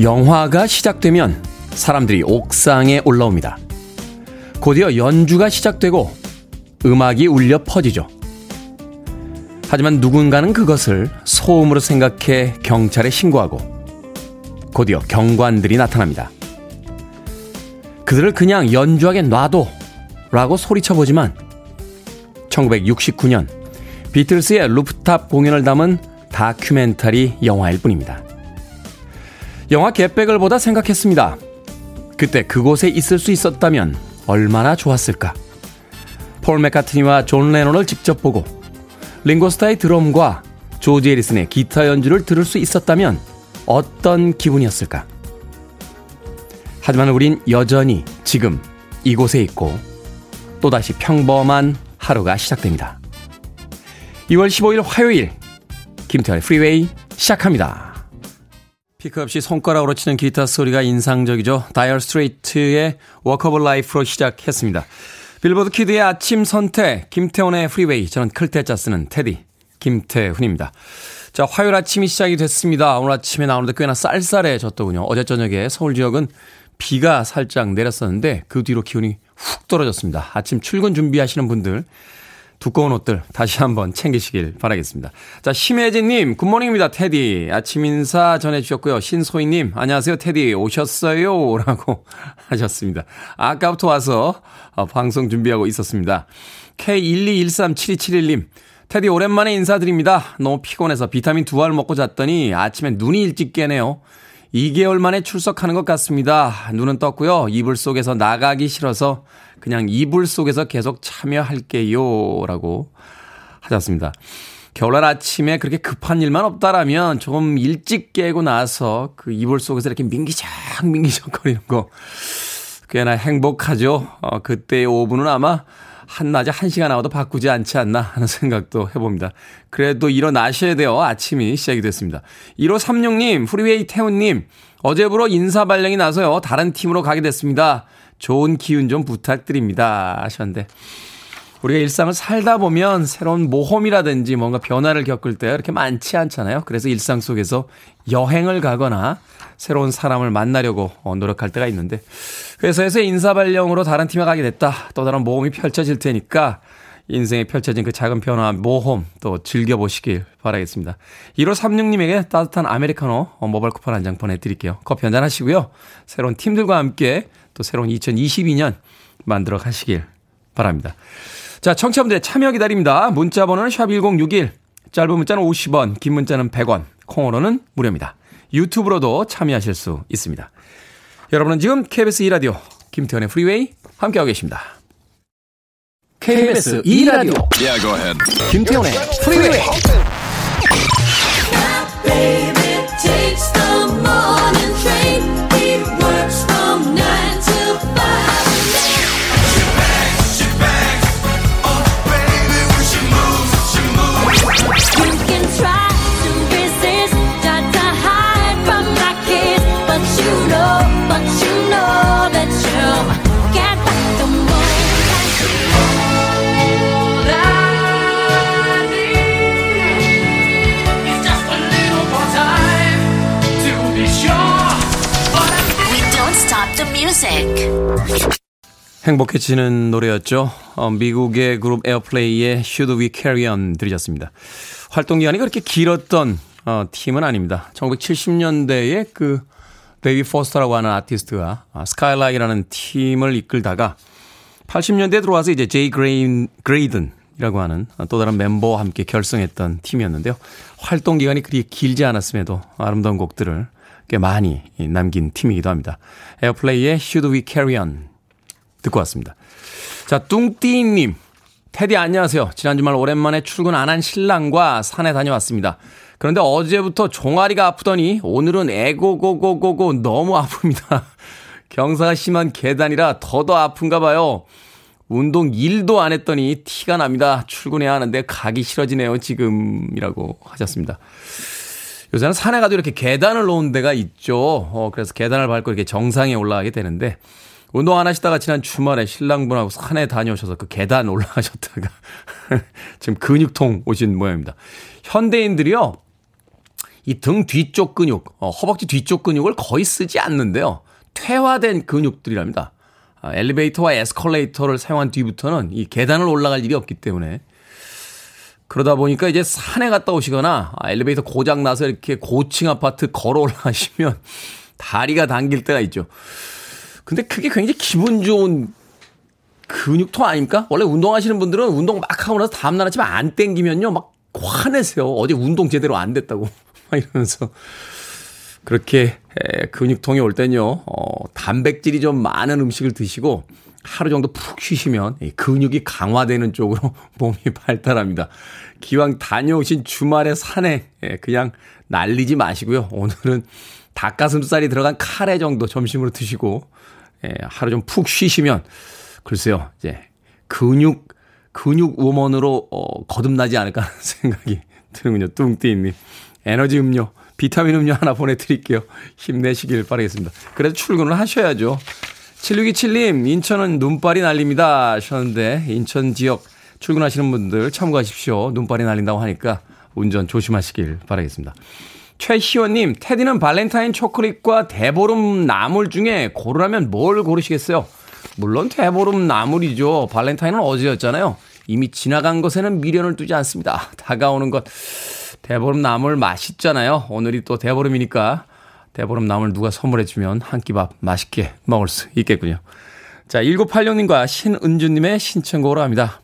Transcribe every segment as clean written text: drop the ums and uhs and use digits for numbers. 영화가 시작되면 사람들이 옥상에 올라옵니다. 곧이어 연주가 시작되고 음악이 울려 퍼지죠. 하지만 누군가는 그것을 소음으로 생각해 경찰에 신고하고 곧이어 경관들이 나타납니다. 그들을 그냥 연주하게 놔둬 라고 소리쳐보지만 1969년 비틀스의 루프탑 공연을 담은 다큐멘터리 영화일 뿐입니다. 영화 겟백을 보다 생각했습니다. 그때 그곳에 있을 수 있었다면 얼마나 좋았을까. 폴 맥카트니와 존 레논을 직접 보고 링고스타의 드럼과 조지 해리슨의 기타 연주를 들을 수 있었다면 어떤 기분이었을까. 하지만 우린 여전히 지금 이곳에 있고 또다시 평범한 하루가 시작됩니다. 2월 15일 화요일 김태환의 프리웨이 시작합니다. 피크없이 손가락으로 치는 기타 소리가 인상적이죠. 다이어 스트레이트의 워커블 라이프로 시작했습니다. 빌보드 키드의 아침 선택 김태훈의 프리웨이. 저는 클테짜 쓰는 테디 김태훈입니다. 자, 화요일 아침이 시작이 됐습니다. 오늘 아침에 나오는데 꽤나 쌀쌀해졌더군요. 어제 저녁에 서울 지역은 비가 살짝 내렸었는데 그 뒤로 기온이 훅 떨어졌습니다. 아침 출근 준비하시는 분들 두꺼운 옷들 다시 한번 챙기시길 바라겠습니다. 자, 심혜진님 굿모닝입니다. 테디 아침 인사 전해주셨고요. 신소희님 안녕하세요 테디 오셨어요 라고 하셨습니다. 아까부터 와서 방송 준비하고 있었습니다. K12137271님 테디 오랜만에 인사드립니다. 너무 피곤해서 비타민 2알 먹고 잤더니 아침에 눈이 일찍 깨네요. 2개월 만에 출석하는 것 같습니다. 눈은 떴고요. 이불 속에서 나가기 싫어서 그냥 이불 속에서 계속 참여할게요 라고 하셨습니다. 겨울날 아침에 그렇게 급한 일만 없다라면 조금 일찍 깨고 나서 그 이불 속에서 이렇게 민기적 거리는 거 꽤나 행복하죠. 그때의 오분은 아마 한낮에 1시간 나와도 바꾸지 않지 않나 하는 생각도 해봅니다. 그래도 일어나셔야 돼요. 아침이 시작이 됐습니다. 1536님, 프리웨이 태훈님, 어제부로 인사 발령이 나서요. 다른 팀으로 가게 됐습니다. 좋은 기운 좀 부탁드립니다. 하셨는데 우리가 일상을 살다 보면 새로운 모험이라든지 뭔가 변화를 겪을 때 이렇게 많지 않잖아요. 그래서 일상 속에서 여행을 가거나 새로운 사람을 만나려고 노력할 때가 있는데 회사에서 인사발령으로 다른 팀에 가게 됐다. 또 다른 모험이 펼쳐질 테니까 인생에 펼쳐진 그 작은 변화, 모험 또 즐겨보시길 바라겠습니다. 1536님에게 따뜻한 아메리카노 모바일 쿠폰 한 장 보내드릴게요. 커피 한잔 하시고요. 새로운 팀들과 함께 또 새로운 2022년 만들어 가시길 바랍니다. 자, 청취자분들의 참여 기다립니다. 문자번호는 샵1061, 짧은 문자는 50원, 긴 문자는 100원, 콩으로는 무료입니다. 유튜브로도 참여하실 수 있습니다. 여러분은 지금 KBS 2라디오 김태현의 프리웨이 함께하고 계십니다. KBS 2라디오 yeah, go ahead. 김태현의 프리웨이. 행복해지는 노래였죠. 미국의 그룹 에어플레이의 Should We Carry On 들으셨습니다. 활동기간이 그렇게 길었던 팀은 아닙니다. 1970년대에 그 데이비 포스터라고 하는 아티스트가 스카이라이라는 팀을 이끌다가 80년대에 들어와서 이제 제이 그레이든이라고 하는 또 다른 멤버와 함께 결성했던 팀이었는데요. 활동기간이 그리 길지 않았음에도 아름다운 곡들을 꽤 많이 남긴 팀이기도 합니다. 에어플레이의 Should We Carry On 듣고 왔습니다. 자, 뚱띠님 테디 안녕하세요. 지난 주말 오랜만에 출근 안 한 신랑과 산에 다녀왔습니다. 그런데 어제부터 종아리가 아프더니 오늘은 에고고고고고 너무 아픕니다. 경사가 심한 계단이라 더더 아픈가 봐요. 운동 1도 안 했더니 티가 납니다. 출근해야 하는데 가기 싫어지네요 지금이라고 하셨습니다. 요새는 산에 가도 이렇게 계단을 놓은 데가 있죠. 그래서 계단을 밟고 이렇게 정상에 올라가게 되는데 운동 안 하시다가 지난 주말에 신랑분하고 산에 다녀오셔서 그 계단 올라가셨다가 지금 근육통 오신 모양입니다. 현대인들이요. 이 등 뒤쪽 근육, 허벅지 뒤쪽 근육을 거의 쓰지 않는데요. 퇴화된 근육들이랍니다. 엘리베이터와 에스컬레이터를 사용한 뒤부터는 이 계단을 올라갈 일이 없기 때문에 그러다 보니까 이제 산에 갔다 오시거나 엘리베이터 고장 나서 이렇게 고층 아파트 걸어 올라가시면 다리가 당길 때가 있죠. 근데 그게 굉장히 기분 좋은 근육통 아닙니까? 원래 운동하시는 분들은 운동 막 하고 나서 다음날 아침에 안 땡기면요. 막 화내세요. 어제 운동 제대로 안 됐다고. 막 이러면서. 그렇게 근육통이 올 땐요. 단백질이 좀 많은 음식을 드시고 하루 정도 푹 쉬시면 근육이 강화되는 쪽으로 몸이 발달합니다. 기왕 다녀오신 주말에 산에 그냥 날리지 마시고요. 오늘은 닭가슴살이 들어간 카레 정도 점심으로 드시고 하루 좀 푹 쉬시면 글쎄요. 이제 근육 우먼으로 거듭나지 않을까 하는 생각이 드는군요. 뚱띠님. 에너지 음료, 비타민 음료 하나 보내드릴게요. 힘내시길 바라겠습니다. 그래도 출근을 하셔야죠. 7627님, 인천은 눈발이 날립니다 하셨는데 인천 지역 출근하시는 분들 참고하십시오. 눈발이 날린다고 하니까 운전 조심하시길 바라겠습니다. 최희원님, 테디는 발렌타인 초콜릿과 대보름 나물 중에 고르라면 뭘 고르시겠어요? 물론 대보름 나물이죠. 발렌타인은 어제였잖아요. 이미 지나간 것에는 미련을 두지 않습니다. 다가오는 것. 대보름 나물 맛있잖아요. 오늘이 또 대보름이니까 대보름 나물 누가 선물해주면 한 끼 밥 맛있게 먹을 수 있겠군요. 자, 1986님과 신은주님의 신청곡으로 합니다.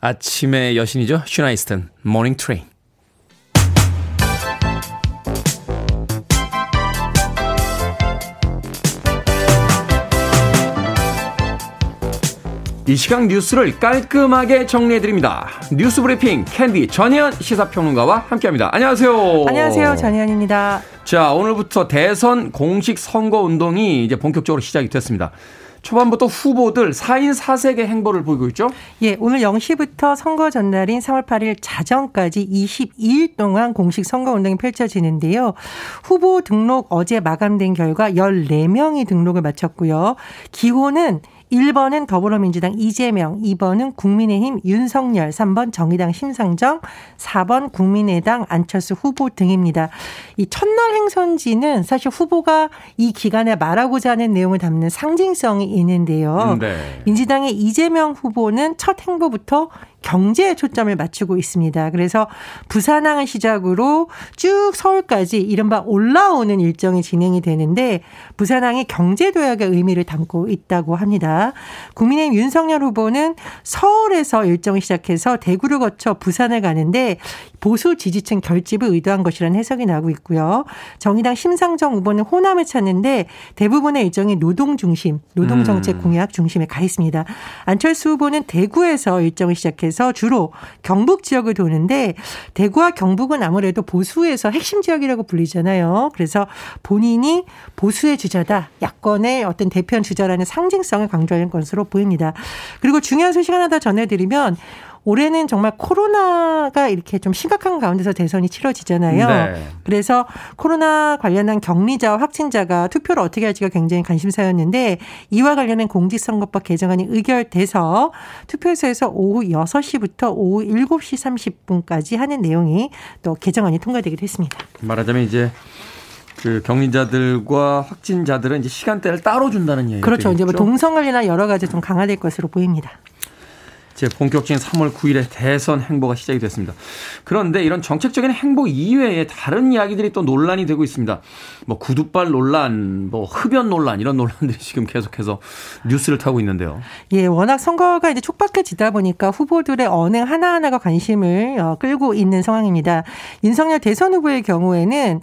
아침의 여신이죠. 슈나이스턴 모닝 트레인. 이 시각 뉴스를 깔끔하게 정리해드립니다. 뉴스 브리핑 캔디 전희연 시사평론가와 함께합니다. 안녕하세요. 안녕하세요. 전희연입니다. 자, 오늘부터 대선 공식 선거운동이 이제 본격적으로 시작이 됐습니다. 초반부터 후보들 4인 4색의 행보를 보이고 있죠? 예, 오늘 0시부터 선거 전날인 3월 8일 자정까지 22일 동안 공식 선거운동이 펼쳐지는데요. 후보 등록 어제 마감된 결과 14명이 등록을 마쳤고요. 기호는 1번은 더불어민주당 이재명, 2번은 국민의힘 윤석열, 3번 정의당 심상정, 4번 국민의당 안철수 후보 등입니다. 이 첫날 행선지는 사실 후보가 이 기간에 말하고자 하는 내용을 담는 상징성이 있는데요. 네. 민주당의 이재명 후보는 첫 행보부터 경제에 초점을 맞추고 있습니다. 그래서 부산항을 시작으로 쭉 서울까지 이른바 올라오는 일정이 진행이 되는데 부산항이 경제도약의 의미를 담고 있다고 합니다. 국민의힘 윤석열 후보는 서울에서 일정을 시작해서 대구를 거쳐 부산을 가는데 보수 지지층 결집을 의도한 것이라는 해석이 나오고 있고요. 정의당 심상정 후보는 호남을 찾는데 대부분의 일정이 노동 중심, 노동정책 공약 중심에 가 있습니다. 안철수 후보는 대구에서 일정을 시작해서 주로 경북 지역을 도는데 대구와 경북은 아무래도 보수에서 핵심 지역이라고 불리잖아요. 그래서 본인이 보수의 주자다. 야권의 어떤 대표 주자라는 상징성을 강조하는 것으로 보입니다. 그리고 중요한 소식 하나 더 전해드리면 올해는 정말 코로나가 이렇게 좀 심각한 가운데서 대선이 치러지잖아요. 네. 그래서 코로나 관련한 격리자와 확진자가 투표를 어떻게 할지가 굉장히 관심사였는데 이와 관련한 공직선거법 개정안이 의결돼서 투표소에서 오후 6시부터 오후 7시 30분까지 하는 내용이 또 개정안이 통과되기도 했습니다. 말하자면 이제 그 격리자들과 확진자들은 이제 시간대를 따로 준다는 얘기죠. 그렇죠. 이제 뭐 동선 관리나 여러 가지 좀 강화될 것으로 보입니다. 이제 본격적인 3월 9일에 대선 행보가 시작이 됐습니다. 그런데 이런 정책적인 행보 이외에 다른 이야기들이 또 논란이 되고 있습니다. 뭐 구두발 논란, 뭐 흡연 논란 이런 논란들이 지금 계속해서 뉴스를 타고 있는데요. 예, 워낙 선거가 이제 촉박해지다 보니까 후보들의 언행 하나하나가 관심을 끌고 있는 상황입니다. 윤석열 대선 후보의 경우에는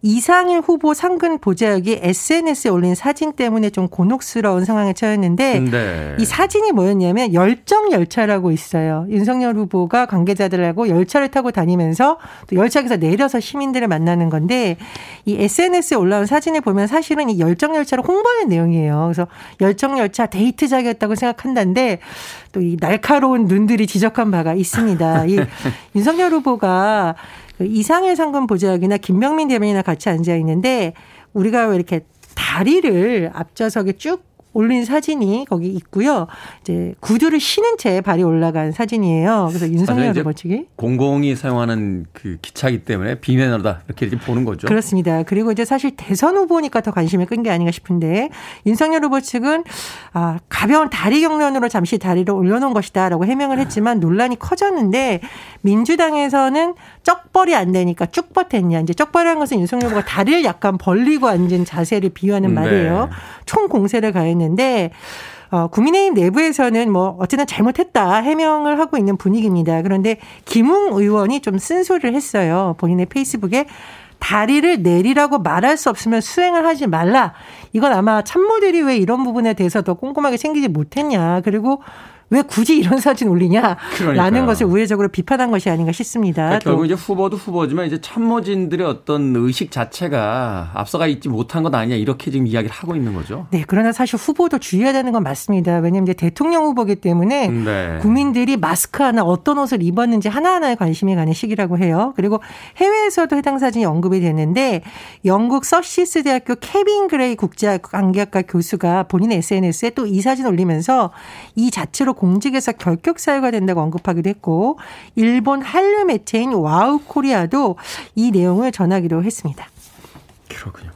이상일 후보 상근 보좌역이 SNS에 올린 사진 때문에 좀 곤혹스러운 상황에 처했는데 네. 이 사진이 뭐였냐면 열정열차라고 있어요. 윤석열 후보가 관계자들하고 열차를 타고 다니면서 또 열차에서 내려서 시민들을 만나는 건데 이 SNS에 올라온 사진을 보면 사실은 이 열정열차를 홍보하는 내용이에요. 그래서 열정열차 데이트작이었다고 생각한다는데 또 이 날카로운 눈들이 지적한 바가 있습니다. 이 윤석열 후보가 이상일 상근 보좌역이나 김명민 대변인이나 같이 앉아 있는데 우리가 왜 이렇게 다리를 앞좌석에 쭉 올린 사진이 거기 있고요. 이제 구두를 신은 채 발이 올라간 사진이에요. 그래서 윤석열 넘어치기. 공공이 사용하는 그 기차이기 때문에 비매너다 이렇게 이제 보는 거죠. 그렇습니다. 그리고 이제 사실 대선 후보니까 더 관심을 끈 게 아닌가 싶은데 윤석열 후보 측은 아, 가벼운 다리 경련으로 잠시 다리를 올려놓은 것이다라고 해명을 했지만 논란이 커졌는데 민주당에서는 쩍벌이 안 되니까 쭉 버텼냐. 이제 쩍벌이라는 것은 윤석열 후보가 다리를 약간 벌리고 앉은 자세를 비유하는 말이에요. 네. 총 공세를 가했는데 국민의힘 내부에서는 뭐 어쨌든 잘못했다 해명을 하고 있는 분위기입니다. 그런데 김웅 의원이 좀 쓴소리를 했어요. 본인의 페이스북에 다리를 내리라고 말할 수 없으면 수행을 하지 말라. 이건 아마 참모들이 왜 이런 부분에 대해서 더 꼼꼼하게 챙기지 못했냐. 그리고 왜 굳이 이런 사진 올리냐라는 그러니까요. 것을 우회적으로 비판한 것이 아닌가 싶습니다. 그러니까 결국 이제 후보도 후보지만 이제 참모진들의 어떤 의식 자체가 앞서가 있지 못한 것 아니냐 이렇게 지금 이야기를 하고 있는 거죠. 네, 그러나 사실 후보도 주의해야 되는 건 맞습니다. 왜냐하면 이제 대통령 후보기 때문에 네. 국민들이 마스크 하나 어떤 옷을 입었는지 하나하나에 관심이 가는 시기라고 해요. 그리고 해외에서도 해당 사진이 언급이 되는데 영국 서시스 대학교 케빈 그레이 국제관계학과 교수가 본인의 SNS에 또 이 사진 올리면서 이 자체로 공직에서 결격 사유가 된다고 언급하기도 했고 일본 한류 매체인 와우코리아도 이 내용을 전하기로 했습니다. 그렇군요.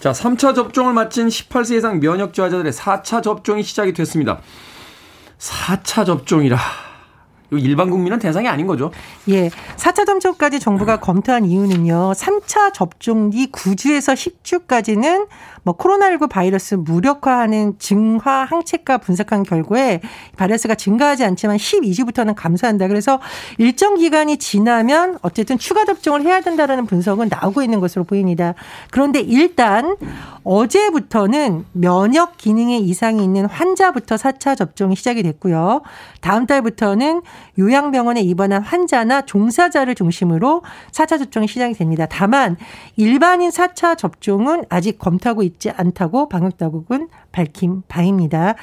자, 3차 접종을 마친 18세 이상 면역 저하자들의 4차 접종이 시작이 됐습니다. 4차 접종이라. 일반 국민은 대상이 아닌 거죠. 예, 4차 접종까지 정부가 검토한 이유는요. 3차 접종 뒤 9주에서 10주까지는 뭐 코로나19 바이러스 무력화하는 증화 항체가 분석한 결과에 바이러스가 증가하지 않지만 12주부터는 감소한다. 그래서 일정 기간이 지나면 어쨌든 추가 접종을 해야 된다라는 분석은 나오고 있는 것으로 보입니다. 그런데 일단 어제부터는 면역 기능에 이상이 있는 환자부터 4차 접종이 시작이 됐고요. 다음 달부터는 요양병원에 입원한 환자나 종사자를 중심으로 4차 접종이 시작이 됩니다. 다만 일반인 4차 접종은 아직 검토하고 있지 않다고 방역당국은 밝힌 바입니다.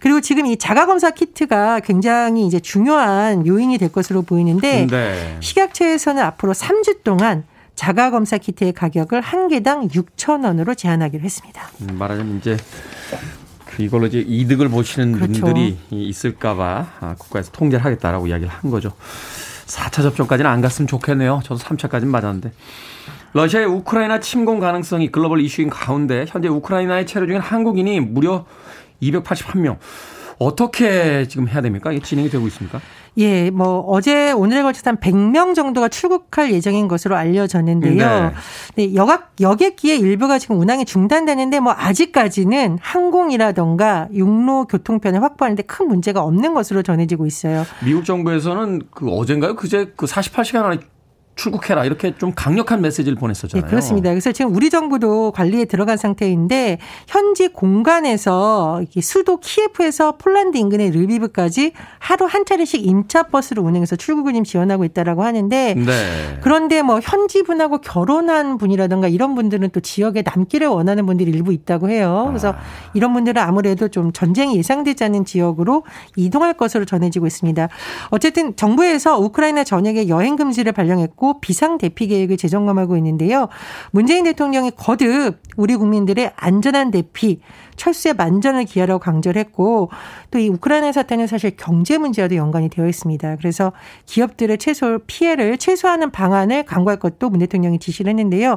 그리고 지금 이 자가검사 키트가 굉장히 이제 중요한 요인이 될 것으로 보이는데 네. 식약처에서는 앞으로 3주 동안 자가검사 키트의 가격을 한 개당 6,000원으로 제한하기로 했습니다. 말하자면 이제 이걸로 이제 이득을 보시는 그렇죠. 분들이 있을까 봐 국가에서 통제를 하겠다라고 이야기를 한 거죠. 4차 접종까지는 안 갔으면 좋겠네요. 저도 3차까지는 맞았는데. 러시아의 우크라이나 침공 가능성이 글로벌 이슈인 가운데 현재 우크라이나에 체류 중인 한국인이 무려 281명. 어떻게 지금 해야 됩니까? 이게 진행이 되고 있습니까? 예, 뭐 어제 오늘에 걸쳐서 한 100명 정도가 출국할 예정인 것으로 알려졌는데요. 네. 여객기의 일부가 지금 운항이 중단되는데 뭐 아직까지는 항공이라든가 육로 교통편을 확보하는데 큰 문제가 없는 것으로 전해지고 있어요. 미국 정부에서는 그 어젠가요? 그제 그 48시간 안에 출국해라 이렇게 좀 강력한 메시지를 보냈었잖아요. 네, 그렇습니다. 그래서 지금 우리 정부도 관리에 들어간 상태인데 현지 공간에서 수도 키예프에서 폴란드 인근의 르비브까지 하루 한 차례씩 임차버스를 운행해서 출국을 지금 지원하고 있다라고 하는데 네. 그런데 뭐 현지 분하고 결혼한 분이라든가 이런 분들은 또 지역에 남기를 원하는 분들이 일부 있다고 해요. 그래서 이런 분들은 아무래도 좀 전쟁이 예상되지 않은 지역으로 이동할 것으로 전해지고 있습니다. 어쨌든 정부에서 우크라이나 전역에 여행 금지를 발령했고 비상대피 계획을 재점검하고 있는데요. 문재인 대통령이 거듭 우리 국민들의 안전한 대피, 철수의 만전을 기하라고 강조를 했고 또 이 우크라이나 사태는 사실 경제 문제와도 연관이 되어 있습니다. 그래서 기업들의 피해를 최소화하는 방안을 강구할 것도 문 대통령이 지시를 했는데요.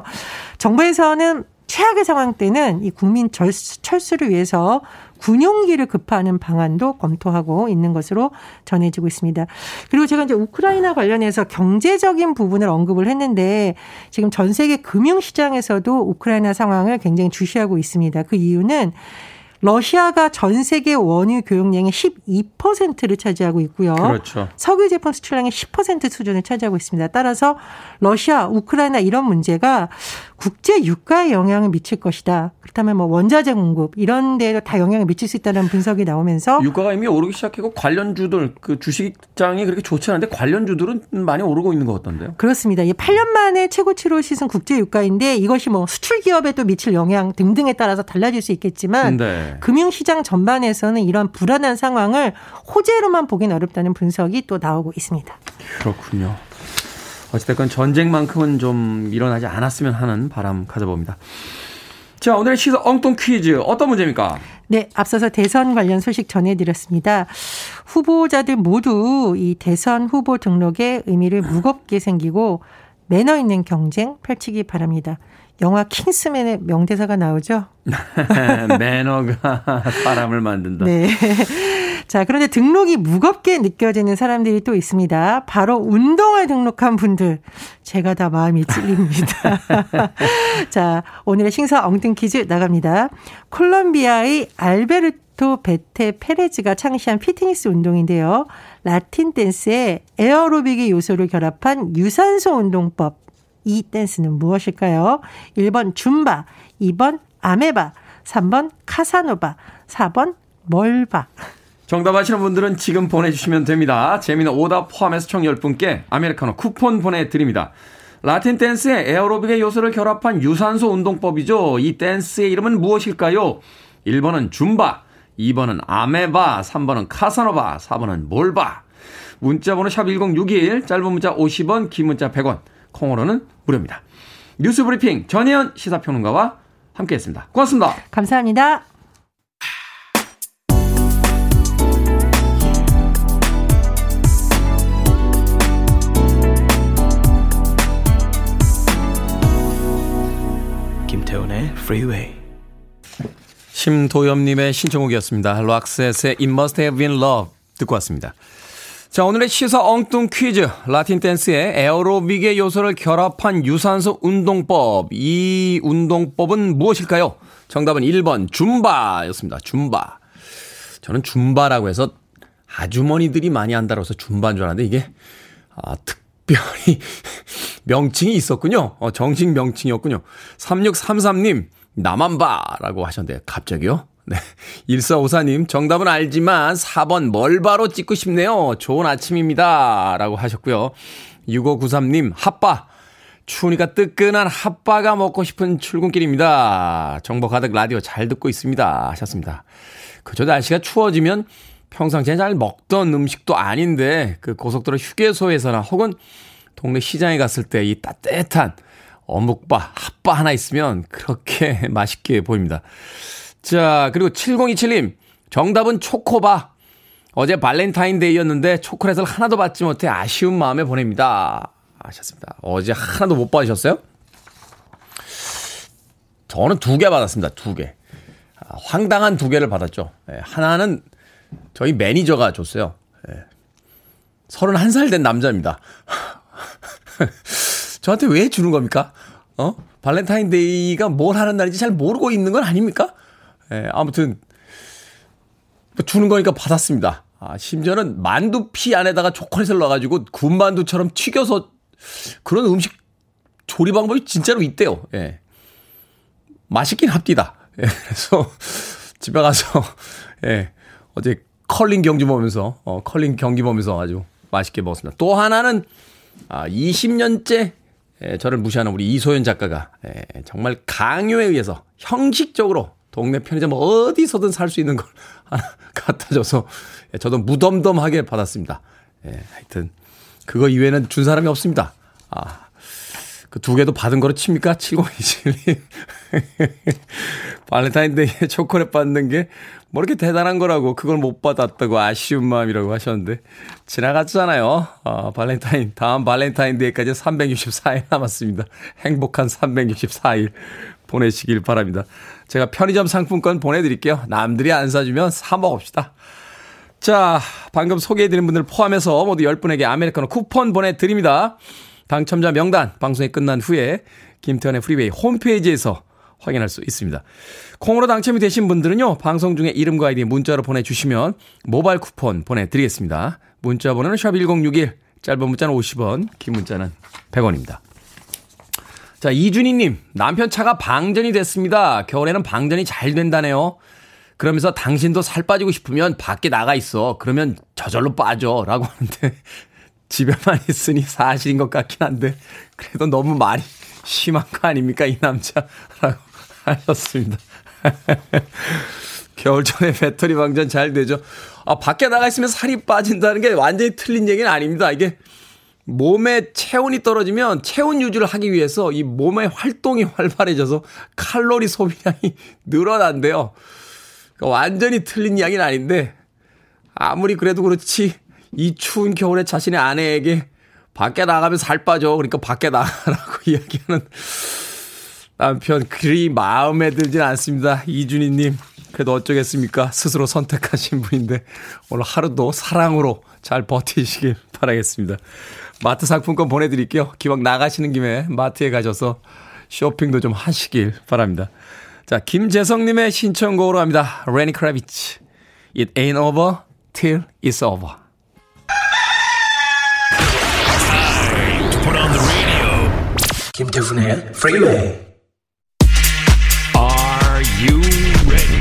정부에서는 최악의 상황 때는 이 국민 철수를 위해서 군용기를 급파하는 방안도 검토하고 있는 것으로 전해지고 있습니다. 그리고 제가 이제 우크라이나 관련해서 경제적인 부분을 언급을 했는데 지금 전 세계 금융시장에서도 우크라이나 상황을 굉장히 주시하고 있습니다. 그 이유는 러시아가 전 세계 원유 교역량의 12%를 차지하고 있고요. 그렇죠. 석유 제품 수출량의 10% 수준을 차지하고 있습니다. 따라서 러시아, 우크라이나 이런 문제가 국제 유가에 영향을 미칠 것이다. 그렇다면 뭐 원자재 공급 이런 데에도 다 영향을 미칠 수 있다는 분석이 나오면서 유가가 이미 오르기 시작했고 관련주들 그 주식장이 그렇게 좋지 않은데 관련주들은 많이 오르고 있는 것 같던데요. 그렇습니다. 8년 만에 최고치로 치솟은 국제 유가인데 이것이 뭐 수출 기업에 또 미칠 영향 등등에 따라서 달라질 수 있겠지만 네. 금융시장 전반에서는 이런 불안한 상황을 호재로만 보긴 어렵다는 분석이 또 나오고 있습니다. 그렇군요. 어쨌든 전쟁만큼은 좀 일어나지 않았으면 하는 바람 가져봅니다. 자, 오늘의 시사 엉뚱 퀴즈 어떤 문제입니까? 네, 앞서서 대선 관련 소식 전해드렸습니다. 후보자들 모두 이 대선 후보 등록의 의미를 무겁게 생기고 매너 있는 경쟁 펼치기 바랍니다. 영화 킹스맨의 명대사가 나오죠. 매너가 바람을 만든다. 네. 자, 그런데 등록이 무겁게 느껴지는 사람들이 또 있습니다. 바로 운동을 등록한 분들. 제가 다 마음이 찔립니다. 자, 오늘의 싱사 엉뚱 퀴즈 나갑니다. 콜롬비아의 알베르토 베테 페레즈가 창시한 피트니스 운동인데요. 라틴 댄스에 에어로빅의 요소를 결합한 유산소 운동법. 이 댄스는 무엇일까요? 1번 줌바, 2번 아메바, 3번 카사노바, 4번 멀바. 정답 아시는 분들은 지금 보내주시면 됩니다. 재미있는 오답 포함해서 총 10분께 아메리카노 쿠폰 보내드립니다. 라틴 댄스에 에어로빅의 요소를 결합한 유산소 운동법이죠. 이 댄스의 이름은 무엇일까요? 1번은 줌바, 2번은 아메바, 3번은 카사노바, 4번은 몰바. 문자번호 샵 1061, 짧은 문자 50원, 긴 문자 100원, 콩으로는 무료입니다. 뉴스브리핑 전희연 시사평론가와 함께했습니다. 고맙습니다. 감사합니다. 김태훈의 Freeway. 심도엽님의 신청곡이었습니다. 락셋의 It Must Have Been Love 듣고 왔습니다. 자, 오늘의 시사 엉뚱 퀴즈. 라틴 댄스에 에어로빅의 요소를 결합한 유산소 운동법. 이 운동법은 무엇일까요? 정답은 1번 줌바였습니다. 줌바. 저는 줌바라고 해서 아주머니들이 많이 한다고 해서 줌바인 줄 알았는데 이게 특별히 명칭이 있었군요. 정식 명칭이었군요. 3633님 나만 봐라고 하셨는데 갑자기요? 네. 1454님, 정답은 알지만 4번 멀바로 찍고 싶네요. 좋은 아침입니다. 라고 하셨고요. 6593님, 핫바. 추우니까 뜨끈한 핫바가 먹고 싶은 출근길입니다. 정보 가득 라디오 잘 듣고 있습니다. 하셨습니다. 그저 날씨가 추워지면 평상시에 잘 먹던 음식도 아닌데 그 고속도로 휴게소에서나 혹은 동네 시장에 갔을 때 이 따뜻한 어묵바, 핫바 하나 있으면 그렇게 맛있게 보입니다. 자, 그리고 7027님 정답은 초코바. 어제 발렌타인데이였는데 초콜릿을 하나도 받지 못해 아쉬운 마음에 보냅니다. 하셨습니다. 어제 하나도 못 받으셨어요? 저는 2개 받았습니다. 2개. 황당한 2개를 받았죠. 하나는 저희 매니저가 줬어요. 31살 된 남자입니다. 저한테 왜 주는 겁니까? 발렌타인데이가 뭘 하는 날인지 잘 모르고 있는 건 아닙니까? 예, 아무튼 주는 거니까 받았습니다. 심지어는 만두피 안에다가 초콜릿을 넣어가지고 군만두처럼 튀겨서 그런 음식 조리 방법이 진짜로 있대요. 예. 맛있긴 합디다. 예, 그래서 집에 가서 예, 어제 컬링 경기 보면서 아주 맛있게 먹었습니다. 또 하나는 20년째 저를 무시하는 우리 이소연 작가가 정말 강요에 의해서 형식적으로 동네 편의점 어디서든 살 수 있는 걸 하나 갖다 줘서 저도 무덤덤하게 받았습니다. 예, 하여튼 그거 이외에는 준 사람이 없습니다. 그 2개도 받은 거로 칩니까? 7027님. 발렌타인데이에 초콜릿 받는 게 뭐 이렇게 대단한 거라고 그걸 못 받았다고 아쉬운 마음이라고 하셨는데 지나갔잖아요. 다음 발렌타인데이까지 364일 남았습니다. 행복한 364일. 보내시길 바랍니다. 제가 편의점 상품권 보내드릴게요. 남들이 안 사주면 사 먹읍시다. 자, 방금 소개해드린 분들 포함해서 모두 10분에게 아메리카노 쿠폰 보내드립니다. 당첨자 명단 방송이 끝난 후에 김태현의 프리웨이 홈페이지에서 확인할 수 있습니다. 콩으로 당첨이 되신 분들은요. 방송 중에 이름과 아이디 문자로 보내주시면 모바일 쿠폰 보내드리겠습니다. 문자 번호는 샵1061, 짧은 문자는 50원, 긴 문자는 100원입니다. 자, 이준희님, 남편 차가 방전이 됐습니다. 겨울에는 방전이 잘 된다네요. 그러면서 당신도 살 빠지고 싶으면 밖에 나가 있어. 그러면 저절로 빠져. 라고 하는데, 집에만 있으니 사실인 것 같긴 한데, 그래도 너무 말이 심한 거 아닙니까? 이 남자. 라고 하셨습니다. 겨울철에 배터리 방전 잘 되죠. 밖에 나가 있으면 살이 빠진다는 게 완전히 틀린 얘기는 아닙니다. 이게. 몸의 체온이 떨어지면 체온 유지를 하기 위해서 이 몸의 활동이 활발해져서 칼로리 소비량이 늘어난대요. 그러니까 완전히 틀린 이야기는 아닌데 아무리 그래도 그렇지 이 추운 겨울에 자신의 아내에게 밖에 나가면 살 빠져. 그러니까 밖에 나가라고 이야기하는 남편 그리 마음에 들진 않습니다. 이준희님 그래도 어쩌겠습니까? 스스로 선택하신 분인데 오늘 하루도 사랑으로 잘 버티시길 바라겠습니다. 마트 상품권 보내드릴게요. 기왕 나가시는 김에 마트에 가셔서 쇼핑도 좀 하시길 바랍니다. 자, 김재성님의 신청곡으로 합니다. 렌니 크래비츠 It ain't over till it's over. 김태훈의 프리웨이. Are you ready?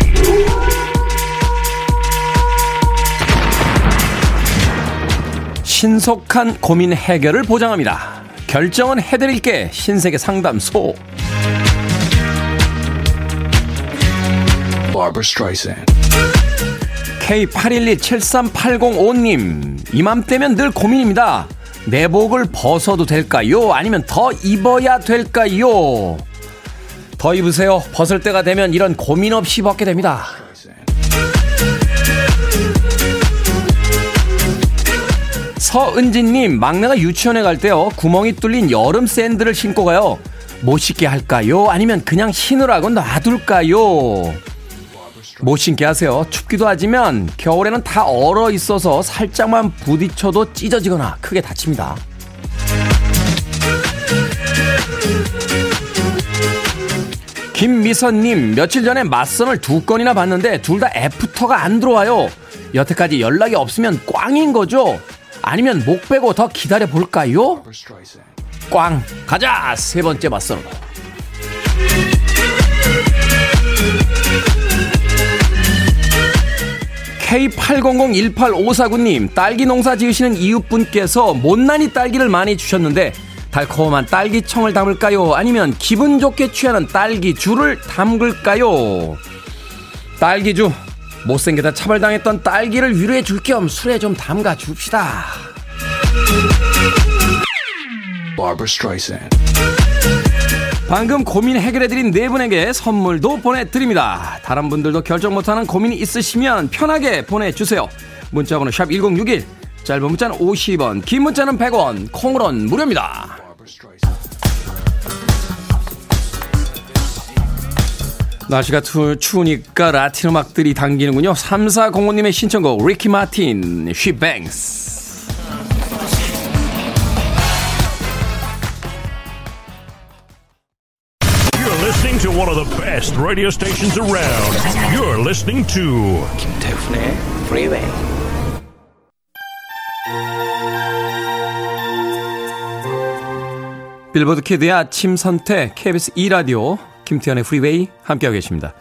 신속한 고민 해결을 보장합니다. 결정은 해드릴게. 신세계 상담소. K81273805님 이맘때면 늘 고민입니다. 내복을 벗어도 될까요? 아니면 더 입어야 될까요? 더 입으세요. 벗을 때가 되면 이런 고민 없이 벗게 됩니다. 100%. 서은진님 막내가 유치원에 갈 때요 구멍이 뚫린 여름 샌들을 신고 가요. 못 신게 할까요? 아니면 그냥 신으라고 놔둘까요? 못 신게 하세요. 춥기도 하지만 겨울에는 다 얼어 있어서 살짝만 부딪혀도 찢어지거나 크게 다칩니다. 김미선님 며칠 전에 맞선을 2건이나 봤는데 둘 다 애프터가 안 들어와요. 여태까지 연락이 없으면 꽝인 거죠? 아니면 목 빼고 더 기다려볼까요? 꽝 가자. 세 번째 맞선으로. K80018549님 딸기 농사 지으시는 이웃분께서 못난이 딸기를 많이 주셨는데 달콤한 딸기청을 담을까요? 아니면 기분 좋게 취하는 딸기주를 담글까요? 딸기주 못생겨다 차별당했던 딸기를 위로해 줄 겸 술에 좀 담가 줍시다. 방금 고민 해결해드린 네 분에게 선물도 보내드립니다. 다른 분들도 결정 못하는 고민이 있으시면 편하게 보내주세요. 문자번호 샵 1061, 짧은 문자는 50원, 긴 문자는 100원, 콩으로는 무료입니다. 날씨가 추우니까 라틴 음악들이 당기는군요. 3405님의 신청곡 릭키 마틴, She Bangs. To one of the best radio stations around. You're listening to 김태훈의 Freeway. 빌보드 키드의 아침 선택 KBS 2라디오 김태현의 Freeway 함께하고 계십니다.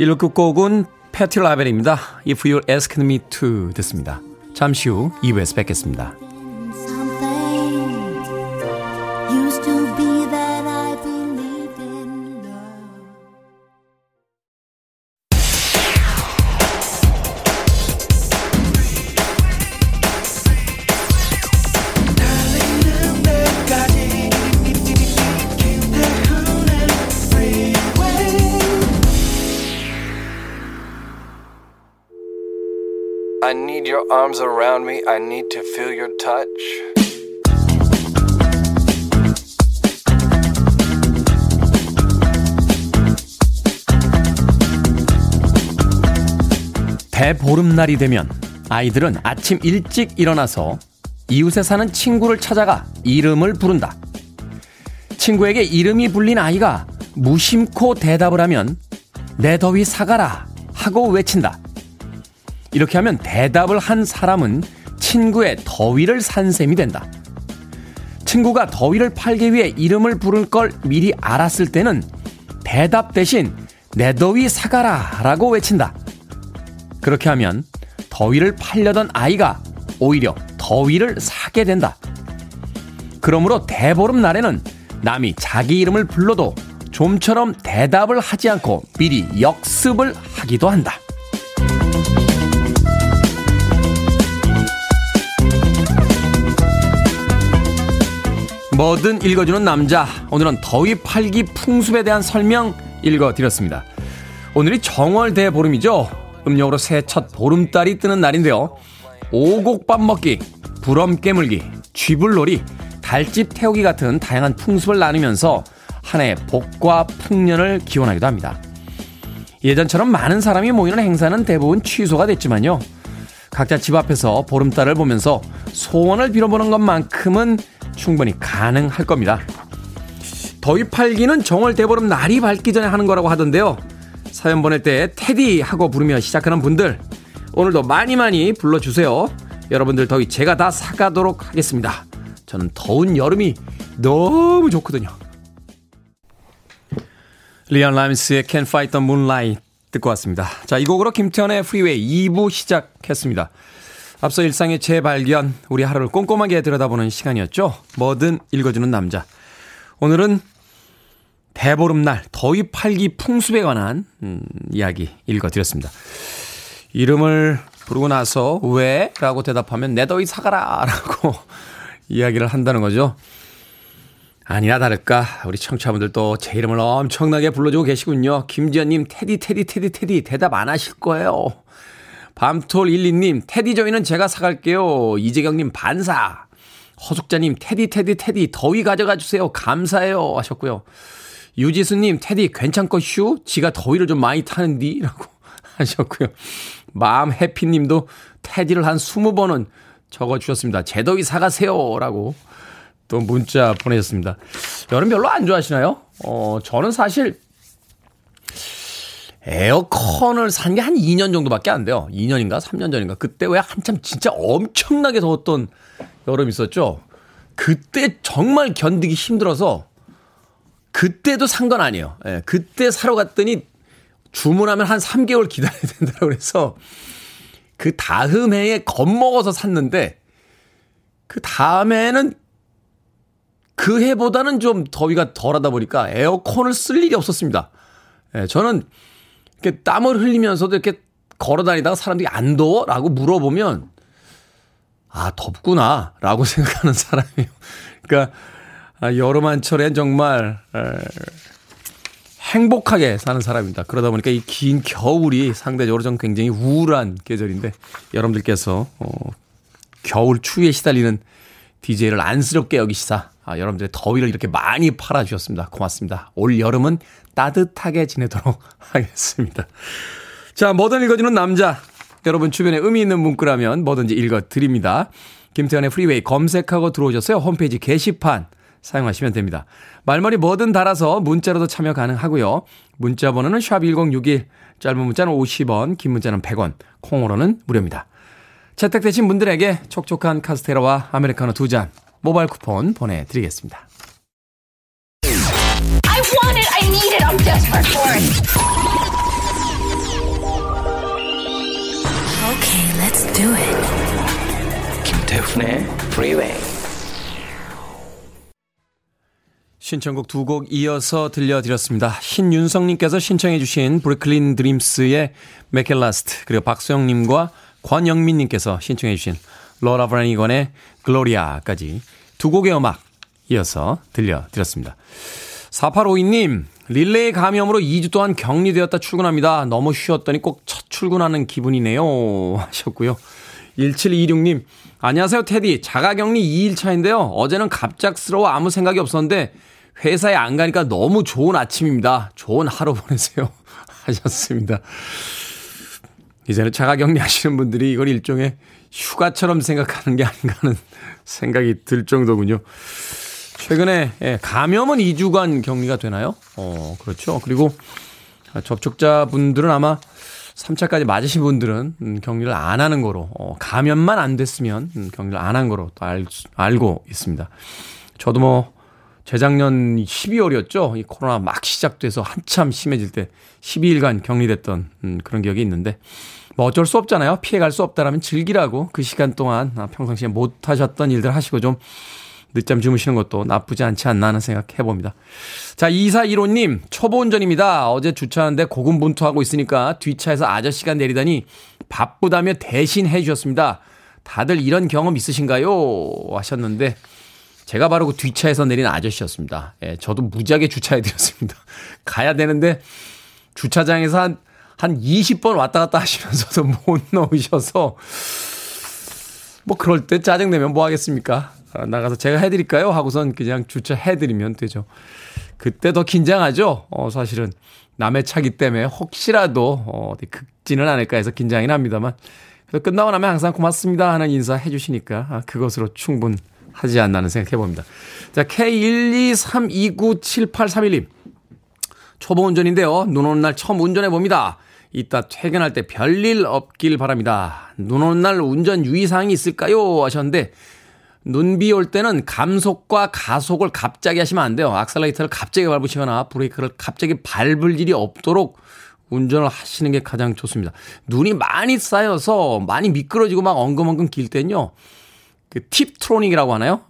1부 끝곡은 패티 라벨입니다. If You're Asking Me To 듣습니다. 잠시 후 2부에서 뵙겠습니다. I need your arms around me. I need to feel your touch. 대보름날이 되면 아이들은 아침 일찍 일어나서 이웃에 사는 친구를 찾아가 이름을 부른다. 친구에게 이름이 불린 아이가 무심코 대답을 하면 내 더위 사가라 하고 외친다. 이렇게 하면 대답을 한 사람은 친구의 더위를 산 셈이 된다. 친구가 더위를 팔기 위해 이름을 부를 걸 미리 알았을 때는 대답 대신 내 더위 사가라 라고 외친다. 그렇게 하면 더위를 팔려던 아이가 오히려 더위를 사게 된다. 그러므로 대보름날에는 남이 자기 이름을 불러도 좀처럼 대답을 하지 않고 미리 역습을 하기도 한다. 뭐든 읽어주는 남자, 오늘은 더위 팔기 풍습에 대한 설명 읽어드렸습니다. 오늘이 정월 대보름이죠. 음력으로 새해 첫 보름달이 뜨는 날인데요. 오곡밥 먹기, 부럼 깨물기, 쥐불놀이, 달집 태우기 같은 다양한 풍습을 나누면서 한 해의 복과 풍년을 기원하기도 합니다. 예전처럼 많은 사람이 모이는 행사는 대부분 취소가 됐지만요. 각자 집 앞에서 보름달을 보면서 소원을 빌어보는 것만큼은 충분히 가능할 겁니다. 더위 팔기는 정월 대보름 날이 밝기 전에 하는 거라고 하던데요. 사연 보낼 때 테디 하고 부르며 시작하는 분들 오늘도 많이 많이 불러주세요. 여러분들 더위 제가 다 사가도록 하겠습니다. 저는 더운 여름이 너무 좋거든요. 리언 라임스의 Can't Fight the Moonlight 듣고 왔습니다. 자, 이 곡으로 김태현의 프리웨이 2부 시작했습니다. 앞서 일상의 재발견, 우리 하루를 꼼꼼하게 들여다보는 시간이었죠. 뭐든 읽어주는 남자. 오늘은 대보름날 더위 팔기 풍습에 관한 이야기 읽어드렸습니다. 이름을 부르고 나서 왜? 라고 대답하면 내 더위 사가라 라고 이야기를 한다는 거죠. 아니나 다를까 우리 청취자분들 또 제 이름을 엄청나게 불러주고 계시군요. 김지연님 테디 대답 안 하실 거예요. 밤톨12님 테디 저희는 제가 사갈게요. 이재경님 반사. 허숙자님 테디 더위 가져가 주세요. 감사해요 하셨고요. 유지수님 테디 괜찮거슈 지가 더위를 좀 많이 타는디 라고 하셨고요. 마음해피님도 테디를 한 20번은 적어주셨습니다. 제 더위 사가세요 라고 또 문자 보내셨습니다. 여름 별로 안 좋아하시나요? 저는 사실 에어컨을 산 게 한 2년 정도밖에 안 돼요. 2년인가 3년 전인가. 그때 왜 한참 진짜 엄청나게 더웠던 여름 있었죠. 그때 정말 견디기 힘들어서 그때도 산 건 아니에요. 예, 그때 사러 갔더니 주문하면 한 3개월 기다려야 된다고 그래서 그 다음 해에 겁먹어서 샀는데 그 다음에는 그 해보다는 좀 더위가 덜하다 보니까 에어컨을 쓸 일이 없었습니다. 예, 저는 이렇게 땀을 흘리면서도 이렇게 걸어다니다가 사람들이 안 더워? 라고 물어보면 아 덥구나 라고 생각하는 사람이에요. 그러니까 여름 한철엔 정말 행복하게 사는 사람입니다. 그러다 보니까 이 긴 겨울이 상대적으로 좀 굉장히 우울한 계절인데 여러분들께서 겨울 추위에 시달리는 DJ를 안쓰럽게 여기시사 여러분들의 더위를 이렇게 많이 팔아주셨습니다. 고맙습니다. 올 여름은 따뜻하게 지내도록 하겠습니다. 자, 뭐든 읽어주는 남자. 여러분 주변에 의미 있는 문구라면 뭐든지 읽어드립니다. 김태현의 프리웨이 검색하고 들어오셨어요. 홈페이지 게시판 사용하시면 됩니다. 말머리 뭐든 달아서 문자로도 참여 가능하고요. 문자 번호는 샵1061, 짧은 문자는 50원, 긴 문자는 100원, 콩으로는 무료입니다. 채택되신 분들에게 촉촉한 카스테라와 아메리카노 2잔 모바일 쿠폰 보내드리겠습니다. I want it, I need it, I'm desperate for it. Okay, let's do it. 김태훈의 Freeway. 신청곡 두 곡 이어서 들려드렸습니다. 신윤성님께서 신청해주신 브루클린 드림스의 Make It Last 그리고 박수영님과 권영민님께서 신청해주신 로라 브라니건의 글로리아까지 두 곡의 음악 이어서 들려드렸습니다. 4852님 릴레이 감염으로 2주 동안 격리되었다 출근합니다. 너무 쉬었더니 꼭 첫 출근하는 기분이네요 하셨고요. 1726님 안녕하세요 테디 자가격리 2일차인데요. 어제는 갑작스러워 아무 생각이 없었는데 회사에 안 가니까 너무 좋은 아침입니다. 좋은 하루 보내세요 하셨습니다. 이제는 자가격리 하시는 분들이 이걸 일종의 휴가처럼 생각하는 게 아닌가 하는 생각이 들 정도군요. 최근에 감염은 2주간 격리가 되나요? 그렇죠. 그리고 접촉자분들은 아마 3차까지 맞으신 분들은 격리를 안 하는 거로 감염만 안 됐으면 격리를 안 한 거로 또 알고 있습니다. 저도 재작년 12월이었죠. 이 코로나 막 시작돼서 한참 심해질 때 12일간 격리됐던 그런 기억이 있는데 어쩔 수 없잖아요. 피해갈 수 없다라면 즐기라고 그 시간 동안 평상시에 못 하셨던 일들 하시고 좀 늦잠 주무시는 것도 나쁘지 않지 않나 하는 생각 해봅니다. 자, 2415님 초보 운전입니다. 어제 주차하는데 고군분투하고 있으니까 뒷차에서 아저씨가 내리다니 바쁘다며 대신해 주셨습니다. 다들 이런 경험 있으신가요? 하셨는데 제가 바로 그 뒷차에서 내린 아저씨였습니다. 예, 저도 무지하게 주차해드렸습니다. 가야 되는데 주차장에서 한 한 20번 왔다 갔다 하시면서도 못 넣으셔서 뭐 그럴 때 짜증내면 뭐 하겠습니까? 나가서 제가 해드릴까요? 하고선 그냥 주차해드리면 되죠. 그때 더 긴장하죠. 사실은 남의 차기 때문에 혹시라도 어디 극진은 않을까 해서 긴장이 납니다만 그래서 끝나고 나면 항상 고맙습니다 하는 인사 해주시니까 그것으로 충분하지 않나는 생각해봅니다. 자, K123297831님. 초보 운전인데요. 눈 오는 날 처음 운전해봅니다. 이따 퇴근할 때 별일 없길 바랍니다. 눈 오는 날 운전 유의사항이 있을까요? 하셨는데 눈비 올 때는 감속과 가속을 갑자기 하시면 안 돼요. 악셀레이터를 갑자기 밟으시거나 브레이크를 갑자기 밟을 일이 없도록 운전을 하시는 게 가장 좋습니다. 눈이 많이 쌓여서 많이 미끄러지고 막 엉금엉금 길 때는요. 그 팁트로닉이라고 하나요?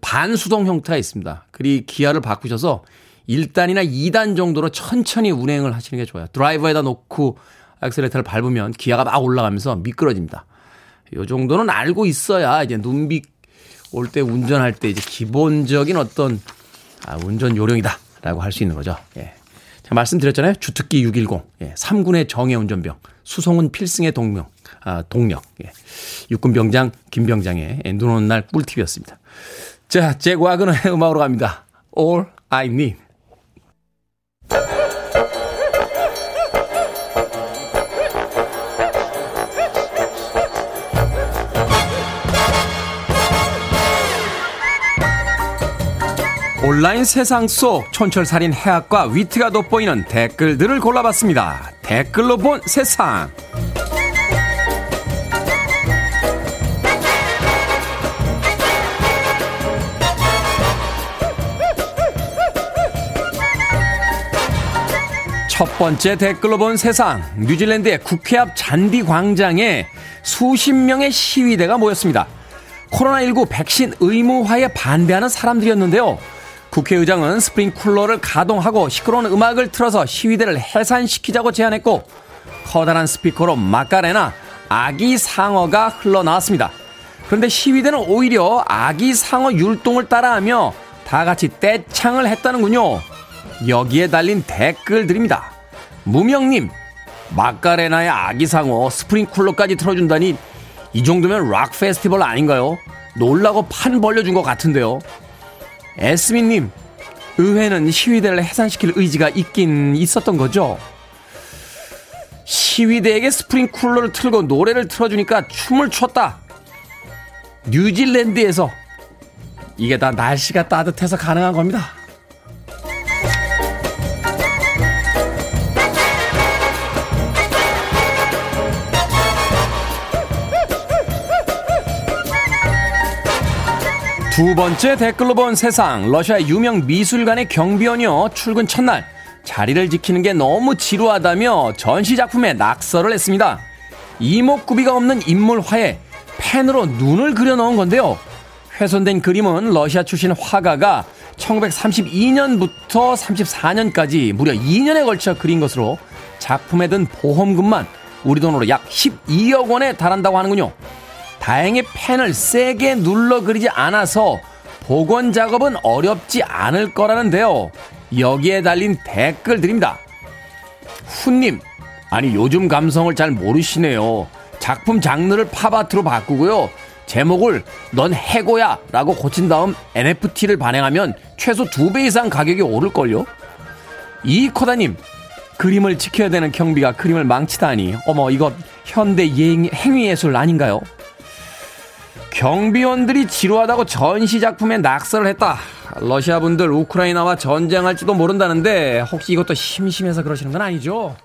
반수동 형태가 있습니다. 그리 기아를 바꾸셔서 1단이나 2단 정도로 천천히 운행을 하시는 게 좋아요. 드라이버에다 놓고 액셀레이터를 밟으면 기아가 막 올라가면서 미끄러집니다. 이 정도는 알고 있어야 이제 눈비 올 때 운전할 때 이제 기본적인 어떤 운전 요령이다라고 할 수 있는 거죠. 예. 제가 말씀드렸잖아요. 주특기 610, 3군의 정예 운전병, 수송은 필승의 동력, 육군병장 김병장의 눈 오는 날 꿀팁이었습니다. 자, 제 과근의 음악으로 갑니다. All I Need. 온라인 세상 속 촌철살인 해학과 위트가 돋보이는 댓글들을 골라봤습니다. 댓글로 본 세상. 첫 번째 댓글로 본 세상. 뉴질랜드의 국회 앞 잔디 광장에 수십 명의 시위대가 모였습니다. 코로나19 백신 의무화에 반대하는 사람들이었는데요. 국회의장은 스프링 쿨러를 가동하고 시끄러운 음악을 틀어서 시위대를 해산시키자고 제안했고 커다란 스피커로 마카레나 아기 상어가 흘러나왔습니다. 그런데 시위대는 오히려 아기 상어 율동을 따라하며 다같이 떼창을 했다는군요. 여기에 달린 댓글들입니다. 무명님, 마카레나의 아기 상어 스프링 쿨러까지 틀어준다니 이 정도면 락 페스티벌 아닌가요? 놀라고 판 벌려준 것 같은데요. 에스미님, 의회는 시위대를 해산시킬 의지가 있긴 있었던 거죠. 시위대에게 스프링 쿨러를 틀고 노래를 틀어주니까 춤을 췄다. 뉴질랜드에서 이게 다 날씨가 따뜻해서 가능한 겁니다. 두 번째 댓글로 본 세상. 러시아의 유명 미술관의 경비원이요. 출근 첫날 자리를 지키는 게 너무 지루하다며 전시작품에 낙서를 했습니다. 이목구비가 없는 인물화에 펜으로 눈을 그려넣은 건데요. 훼손된 그림은 러시아 출신 화가가 1932년부터 34년까지 무려 2년에 걸쳐 그린 것으로 작품에 든 보험금만 우리 돈으로 약 12억 원에 달한다고 하는군요. 다행히 펜을 세게 눌러 그리지 않아서 복원 작업은 어렵지 않을 거라는데요. 여기에 달린 댓글들입니다. 훈님, 아니 요즘 감성을 잘 모르시네요. 작품 장르를 팝아트로 바꾸고요. 제목을 넌 해고야 라고 고친 다음 NFT를 발행하면 최소 2배 이상 가격이 오를걸요. 이코다님, 그림을 지켜야 되는 경비가 그림을 망치다니. 어머, 이거 현대 행위예술 아닌가요? 경비원들이 지루하다고 전시작품에 낙서를 했다. 러시아 분들 우크라이나와 전쟁할지도 모른다는데 혹시 이것도 심심해서 그러시는 건 아니죠?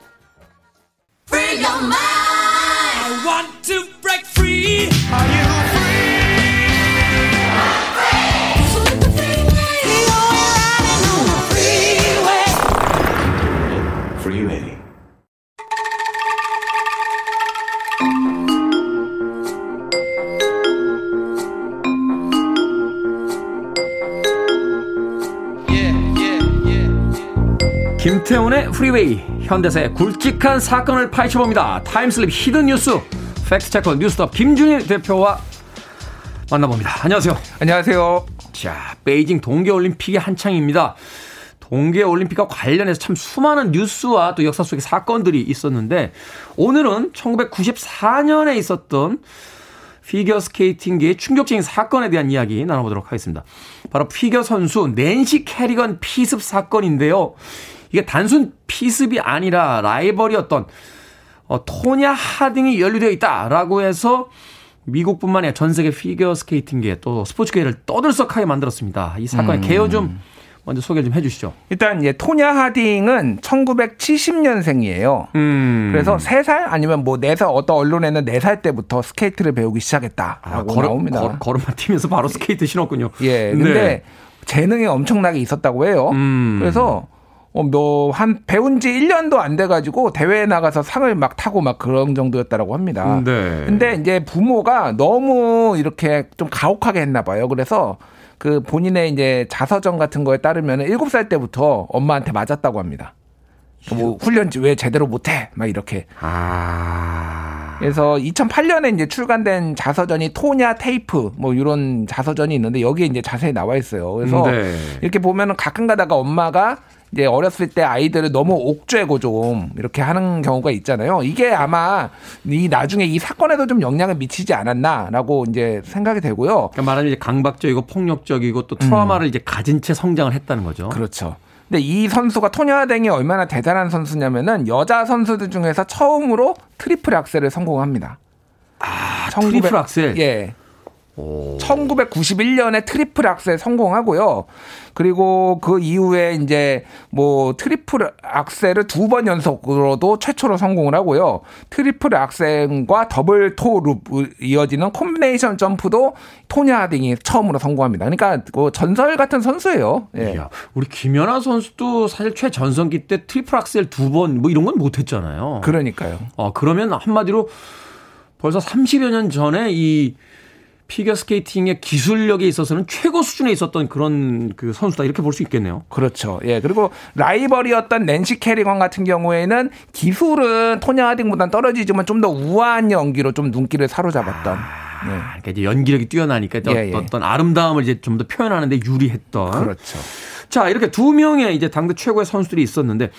김태훈의 프리웨이, 현대사의 굵직한 사건을 파헤쳐봅니다. 타임슬립 히든 뉴스, 팩트체크 뉴스톱 김준일 대표와 만나봅니다. 안녕하세요. 안녕하세요. 자, 베이징 동계올림픽이 한창입니다. 동계올림픽과 관련해서 참 수많은 뉴스와 또 역사 속의 사건들이 있었는데 오늘은 1994년에 있었던 피겨스케이팅계의 충격적인 사건에 대한 이야기 나눠보도록 하겠습니다. 바로 피겨 선수 낸시 캐리건 피습 사건인데요. 이게 단순 피습이 아니라 라이벌이었던 토냐 하딩이 연루되어 있다라고 해서 미국뿐만 아니라 전 세계 피겨스케이팅계 또 스포츠계를 떠들썩하게 만들었습니다. 이 사건의 개요 좀 먼저 소개를 좀 해주시죠. 일단 이제 토냐 하딩은 1970년생이에요. 그래서 3살 아니면 뭐 4살 어떤 언론에는 4살 때부터 스케이트를 배우기 시작했다라고 나옵니다. 걸음만 뛰면서 바로 스케이트 신었군요. 예, 근데 네. 재능이 엄청나게 있었다고 해요. 그래서 배운 지 1년도 안 돼가지고 대회에 나가서 상을 막 타고 막 그런 정도였다라고 합니다. 네. 근데 이제 부모가 너무 이렇게 좀 가혹하게 했나 봐요. 그래서 그 본인의 이제 자서전 같은 거에 따르면 7살 때부터 엄마한테 맞았다고 합니다. 뭐 훈련 왜 제대로 못해? 막 이렇게. 그래서 2008년에 이제 출간된 자서전이 토냐 테이프 뭐 이런 자서전이 있는데 여기에 이제 자세히 나와 있어요. 그래서 네. 이렇게 보면은 가끔 가다가 엄마가 이제 어렸을 때 아이들을 너무 옥죄고 좀 이렇게 하는 경우가 있잖아요. 이게 아마 나중에 이 사건에도 좀 영향을 미치지 않았나라고 이제 생각이 되고요. 그러니까 말하자면 이제 강박적이고 폭력적이고 또 트라우마를 이제 가진 채 성장을 했다는 거죠. 그렇죠. 근데 이 선수가 토냐 하딩이 얼마나 대단한 선수냐면은 여자 선수들 중에서 처음으로 트리플 악셀을 성공합니다. 트리플 악셀. 예. 1991년에 트리플 악셀 성공하고요. 그리고 그 이후에 이제 뭐 트리플 악셀을 2번 연속으로도 최초로 성공을 하고요. 트리플 악셀과 더블 토룹 이어지는 콤비네이션 점프도 토냐 하딩이 처음으로 성공합니다. 그러니까 뭐 전설 같은 선수예요. 예. 우리 김연아 선수도 사실 최전성기 때 트리플 악셀 2번 뭐 이런 건 못했잖아요. 그러니까요. 그러면 한마디로 벌써 30여 년 전에 이 피겨스케이팅의 기술력에 있어서는 최고 수준에 있었던 그런 그 선수다 이렇게 볼 수 있겠네요. 그렇죠. 예. 그리고 라이벌이었던 낸시 캐리건 같은 경우에는 기술은 토냐 하딩보다는 떨어지지만 좀 더 우아한 연기로 좀 눈길을 사로잡았던. 예. 그러니까 이제 연기력이 뛰어나니까 예, 어떤 아름다움을 이제 좀 더 표현하는데 유리했던. 그렇죠. 자, 이렇게 두 명의 이제 당대 최고의 선수들이 있었는데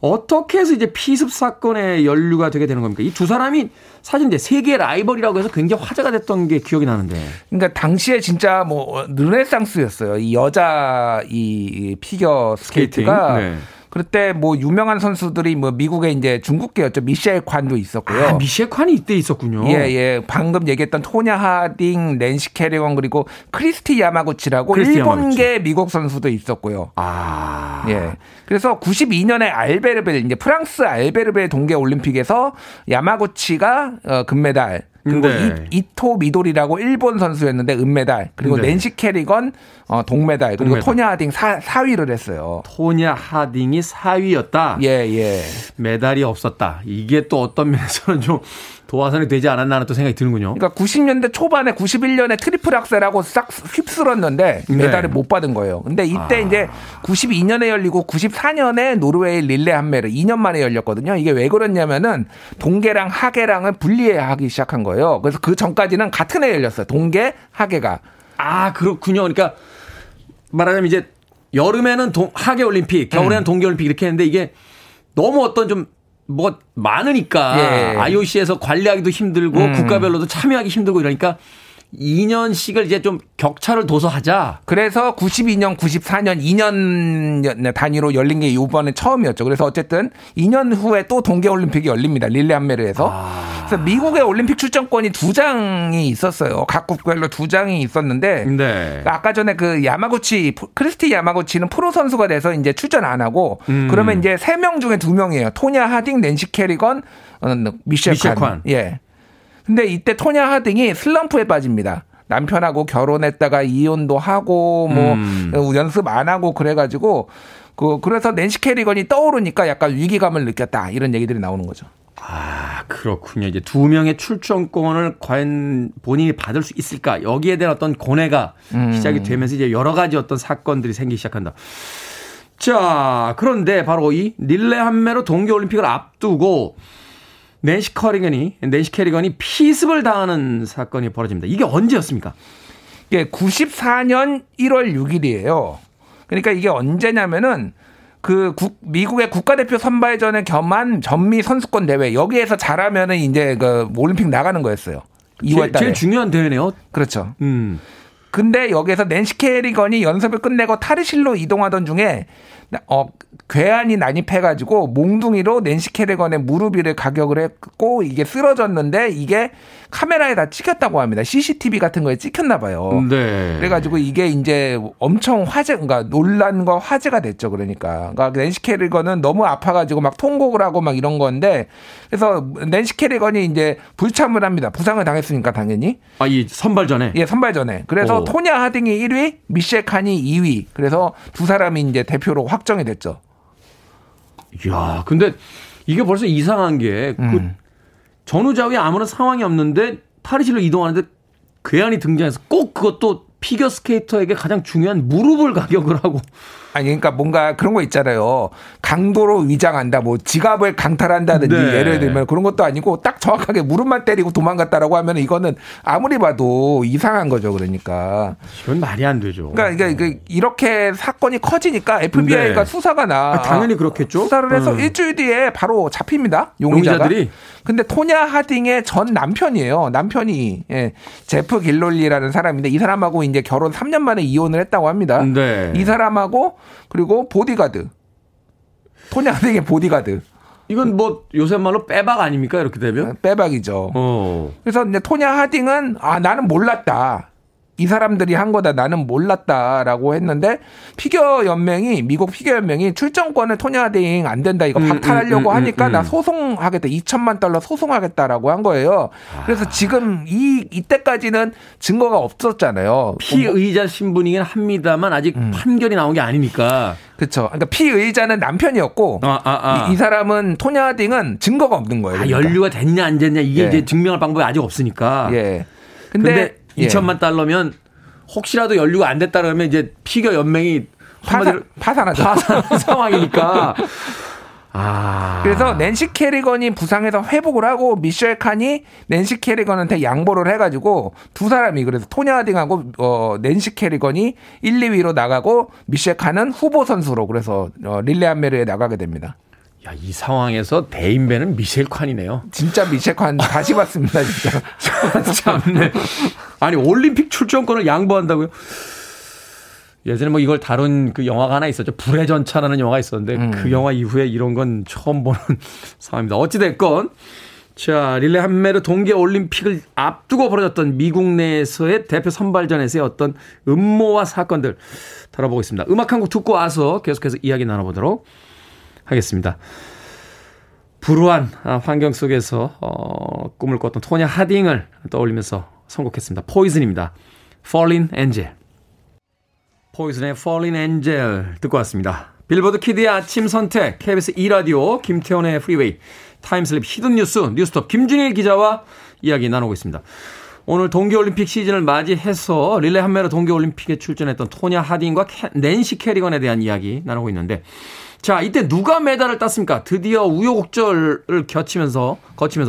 어떻게 해서 이제 피습 사건에 연루가 되게 되는 겁니까? 이 두 사람이 사실 이제 세계 라이벌이라고 해서 굉장히 화제가 됐던 게 기억이 나는데. 그러니까 당시에 진짜 뭐 르네상스였어요. 이 여자 이 피겨 스케이트가. 네. 그때 뭐 유명한 선수들이 뭐 미국의 이제 중국계였죠. 미셸 콴도 있었고요. 미셸 콴이 이때 있었군요. 예, 예. 방금 얘기했던 토냐 하딩, 낸시 캐리건 그리고 크리스티 야마구치라고 일본계 미국 선수도 있었고요. 예. 그래서 92년에 알베르베 이제 프랑스 알베르베 동계 올림픽에서 야마구치가 금메달 그리고 네. 이토 미도리라고 일본 선수였는데 은메달 그리고 네. 낸시 캐리건 동메달 그리고 토냐 하딩 4위를 했어요. 토냐 하딩이 4위였다. 예예. 메달이 없었다. 이게 또 어떤 면에서는 좀 도화선이 되지 않았나 하는 또 생각이 드는군요. 그러니까 90년대 초반에 91년에 트리플 악셀하고 싹 휩쓸었는데 메달을 네. 못 받은 거예요. 근데 이때 이제 92년에 열리고 94년에 노르웨이 릴레 한메르 2년 만에 열렸거든요. 이게 왜 그랬냐면은 동계랑 하계랑을 분리해야 하기 시작한 거예요. 그래서 그 전까지는 같은 해 열렸어요. 동계, 하계가. 그렇군요. 그러니까 말하자면 이제 여름에는 하계 올림픽, 겨울에는 동계 올림픽 이렇게 했는데 이게 너무 어떤 좀 뭐가 많으니까 예. IOC에서 관리하기도 힘들고 국가별로도 참여하기 힘들고 이러니까 2년씩을 이제 좀 격차를 둬서 하자. 그래서 92년, 94년 2년 단위로 열린 게 이번에 처음이었죠. 그래서 어쨌든 2년 후에 또 동계올림픽이 열립니다. 릴레 한메르에서. 그래서 미국의 올림픽 출전권이 2장이 있었어요. 각국별로 2장이 있었는데 네. 아까 전에 그 야마구치, 크리스티 야마구치는 프로 선수가 돼서 이제 출전 안 하고 그러면 이제 3명 중에 2명이에요. 토냐 하딩, 낸시 캐리건, 미셸 콴. 예. 근데 이때 토냐 하딩이 슬럼프에 빠집니다. 남편하고 결혼했다가 이혼도 하고 뭐 연습 안 하고 그래가지고 그래서 낸시 캐리건이 떠오르니까 약간 위기감을 느꼈다 이런 얘기들이 나오는 거죠. 그렇군요. 이제 2명의 출전권을 과연 본인이 받을 수 있을까 여기에 대한 어떤 고뇌가 시작이 되면서 이제 여러 가지 어떤 사건들이 생기기 시작한다. 자, 그런데 바로 이 릴레 한메르 동계올림픽을 앞두고 낸시 캐리건이 피습을 당하는 사건이 벌어집니다. 이게 언제였습니까? 예, 94년 1월 6일이에요. 그러니까 이게 언제냐면은 그 미국의 국가대표 선발전에 겸한 전미 선수권 대회, 여기에서 잘하면은 이제 그 올림픽 나가는 거였어요. 2월 달에. 제일 중요한 대회네요. 그렇죠. 근데 여기에서 낸시 캐리건이 연습을 끝내고 타르실로 이동하던 중에 괴한이 난입해가지고 몽둥이로 낸시 캐리건의 무릎 위를 가격을 했고 이게 쓰러졌는데 이게 카메라에 다 찍혔다고 합니다. CCTV 같은 거에 찍혔나 봐요. 네. 그래가지고 이게 이제 엄청 화제, 그러니까 논란과 화제가 됐죠. 그러니까 낸시 캐리건은 너무 아파가지고 막 통곡을 하고 막 이런 건데, 그래서 낸시 캐리건이 이제 불참을 합니다. 부상을 당했으니까 당연히. 아, 이 선발전에. 예, 선발전에. 그래서 오. 토냐 하딩이 1위, 미셸 칸이 2위. 그래서 두 사람이 이제 대표로 확정이 됐죠. 이야, 근데 이게 벌써 이상한 게 그 전후좌우에 아무런 상황이 없는데 탈의실로 이동하는데 괴한이 등장해서 꼭 그것도 피겨 스케이터에게 가장 중요한 무릎을 가격을 하고. 아니 그러니까 뭔가 그런 거 있잖아요. 강도로 위장한다, 뭐 지갑을 강탈한다든지 네. 예를 들면 그런 것도 아니고 딱 정확하게 무릎만 때리고 도망갔다라고 하면 이거는 아무리 봐도 이상한 거죠. 그러니까 이건 말이 안 되죠. 그러니까 이게 이렇게 사건이 커지니까 FBI가 네. 수사가 나. 아, 당연히 그렇겠죠. 수사를 해서 일주일 뒤에 바로 잡힙니다. 용의자들이. 근데 토냐 하딩의 전 남편이에요. 남편이 예, 제프 길롤리라는 사람인데 이 사람하고 이제 결혼 3년 만에 이혼을 했다고 합니다. 네. 이 사람하고 그리고 보디가드. 토냐 하딩의 보디가드. 이건 뭐 요새 말로 빼박 아닙니까? 이렇게 되면? 빼박이죠. 어. 그래서 이제 토냐 하딩은 아, 나는 몰랐다. 이 사람들이 한 거다. 나는 몰랐다라고 했는데 피겨 연맹이 미국 피겨 연맹이 출전권을 토냐 하딩 안 된다. 이거 박탈하려고 하니까 나 소송하겠다. 2천만 달러 소송하겠다라고 한 거예요. 그래서 아. 지금 이때까지는 증거가 없었잖아요. 피의자 신분이긴 합니다만 아직 판결이 나온 게 아니니까. 그렇죠. 그러니까 피의자는 남편이었고 이 사람은 토냐 하딩은 증거가 없는 거예요. 그러니까. 아, 연루가 됐냐 안 됐냐 이게 예. 이제 증명할 방법이 아직 없으니까. 예. 근데 2천만 달러면 혹시라도 연루가 안 됐다 그러면 이제 피겨 연맹이 파산하죠. 파산한 상황이니까. 아. 그래서 낸시 캐리건이 부상해서 회복을 하고 미셸 칸이 낸시 캐리건한테 양보를 해가지고 두 사람이 그래서 토냐 하딩하고 낸시 캐리건이 1, 2위로 나가고 미셸 칸은 후보 선수로 그래서 릴레한메르에 나가게 됩니다. 야, 이 상황에서 대인배는 미셸 칸이네요. 진짜 미셸 칸 다시 봤습니다, 진짜. 참네. 아니, 올림픽 출전권을 양보한다고요? 예전에 뭐 이걸 다룬 그 영화가 하나 있었죠. 불의 전차라는 영화가 있었는데 그 영화 이후에 이런 건 처음 보는 상황입니다. 어찌됐건. 자, 릴레한메르 동계 올림픽을 앞두고 벌어졌던 미국 내에서의 대표 선발전에서의 어떤 음모와 사건들 다뤄보고 있습니다. 음악 한 곡 듣고 와서 계속해서 이야기 나눠보도록 하겠습니다. 불우한 환경 속에서 꿈을 꿨던 토냐 하딩을 떠올리면서 선곡했습니다. 포이즌입니다. Falling Angel. 포이즌의 Falling Angel 듣고 왔습니다. 빌보드 키드의 아침 선택, KBS 2라디오, 김태원의 프리웨이, 타임슬립 히든 뉴스, 뉴스톱 김준일 기자와 이야기 나누고 있습니다. 오늘 동계올림픽 시즌을 맞이해서 릴레한메르 동계올림픽에 출전했던 토냐 하딩과 낸시 캐리건에 대한 이야기 나누고 있는데, 자, 이때 누가 메달을 땄습니까? 드디어 우여곡절을 거치면서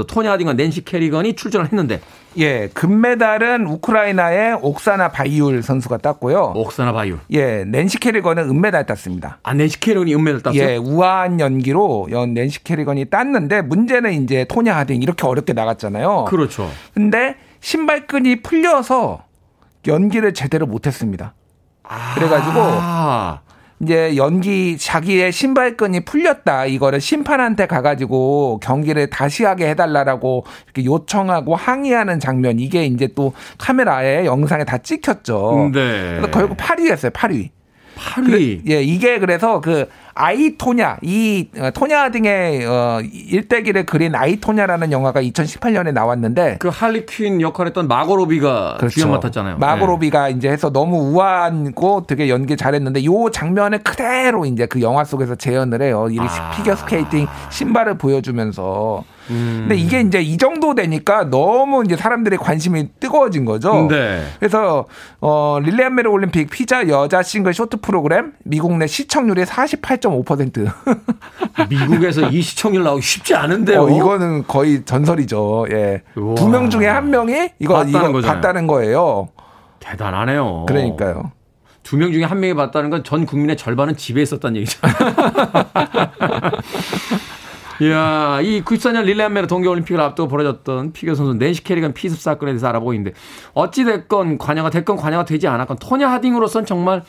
토냐 하딩과 낸시 캐리건이 출전을 했는데, 예, 금메달은 우크라이나의 옥사나 바이울 선수가 땄고요. 옥사나 바이울. 예, 낸시 캐리건은 은메달 땄습니다. 아, 낸시 캐리건이 은메달 땄어요? 예, 우아한 연기로 낸시 캐리건이 땄는데 문제는 이제 토냐 하딩 이렇게 어렵게 나갔잖아요. 그렇죠. 근데 신발끈이 풀려서 연기를 제대로 못했습니다. 아. 그래가지고. 이제 자기의 신발끈이 풀렸다. 이거를 심판한테 가가지고 경기를 다시 하게 해달라라고 이렇게 요청하고 항의하는 장면. 이게 이제 또 카메라에 영상에 다 찍혔죠. 네. 그래서 결국 8위 했어요. 8위. 예, 이게 그래서 그 아이토냐, 이 토냐 등의 일대기를 그린 아이토냐라는 영화가 2018년에 나왔는데 그 할리퀸 역할했던 마고로비가 그렇죠. 주연 맡았잖아요. 마고로비가 네. 이제 해서 너무 우아하고 되게 연기 잘했는데 요 장면을 그대로 이제 그 영화 속에서 재현을 해요. 이 피겨 스케이팅 신발을 보여주면서. 근데 이게 이제 이 정도 되니까 너무 이제 사람들의 관심이 뜨거워진 거죠. 네. 그래서 릴레한메르 올림픽 피자 여자 싱글 쇼트 프로그램 미국 내 시청률이 48.5%. 미국에서 이 시청률 나오기 쉽지 않은데요. 이거는 거의 전설이죠. 예. 두 명 중에 한 명이 이거 봤다는 거예요. 대단하네요. 그러니까요. 두 명 중에 한 명이 봤다는 건 전 국민의 절반은 집에 있었다는 얘기죠. 이야, 이 94년 릴레이 메라 동계올림픽을 앞두고 벌어졌던 피겨 선수 낸시 캐리건 피습 사건에 대해서 알아보고 있는데, 어찌됐건 관여가 됐건 관여가 되지 않았건 토냐 하딩으로서는 정말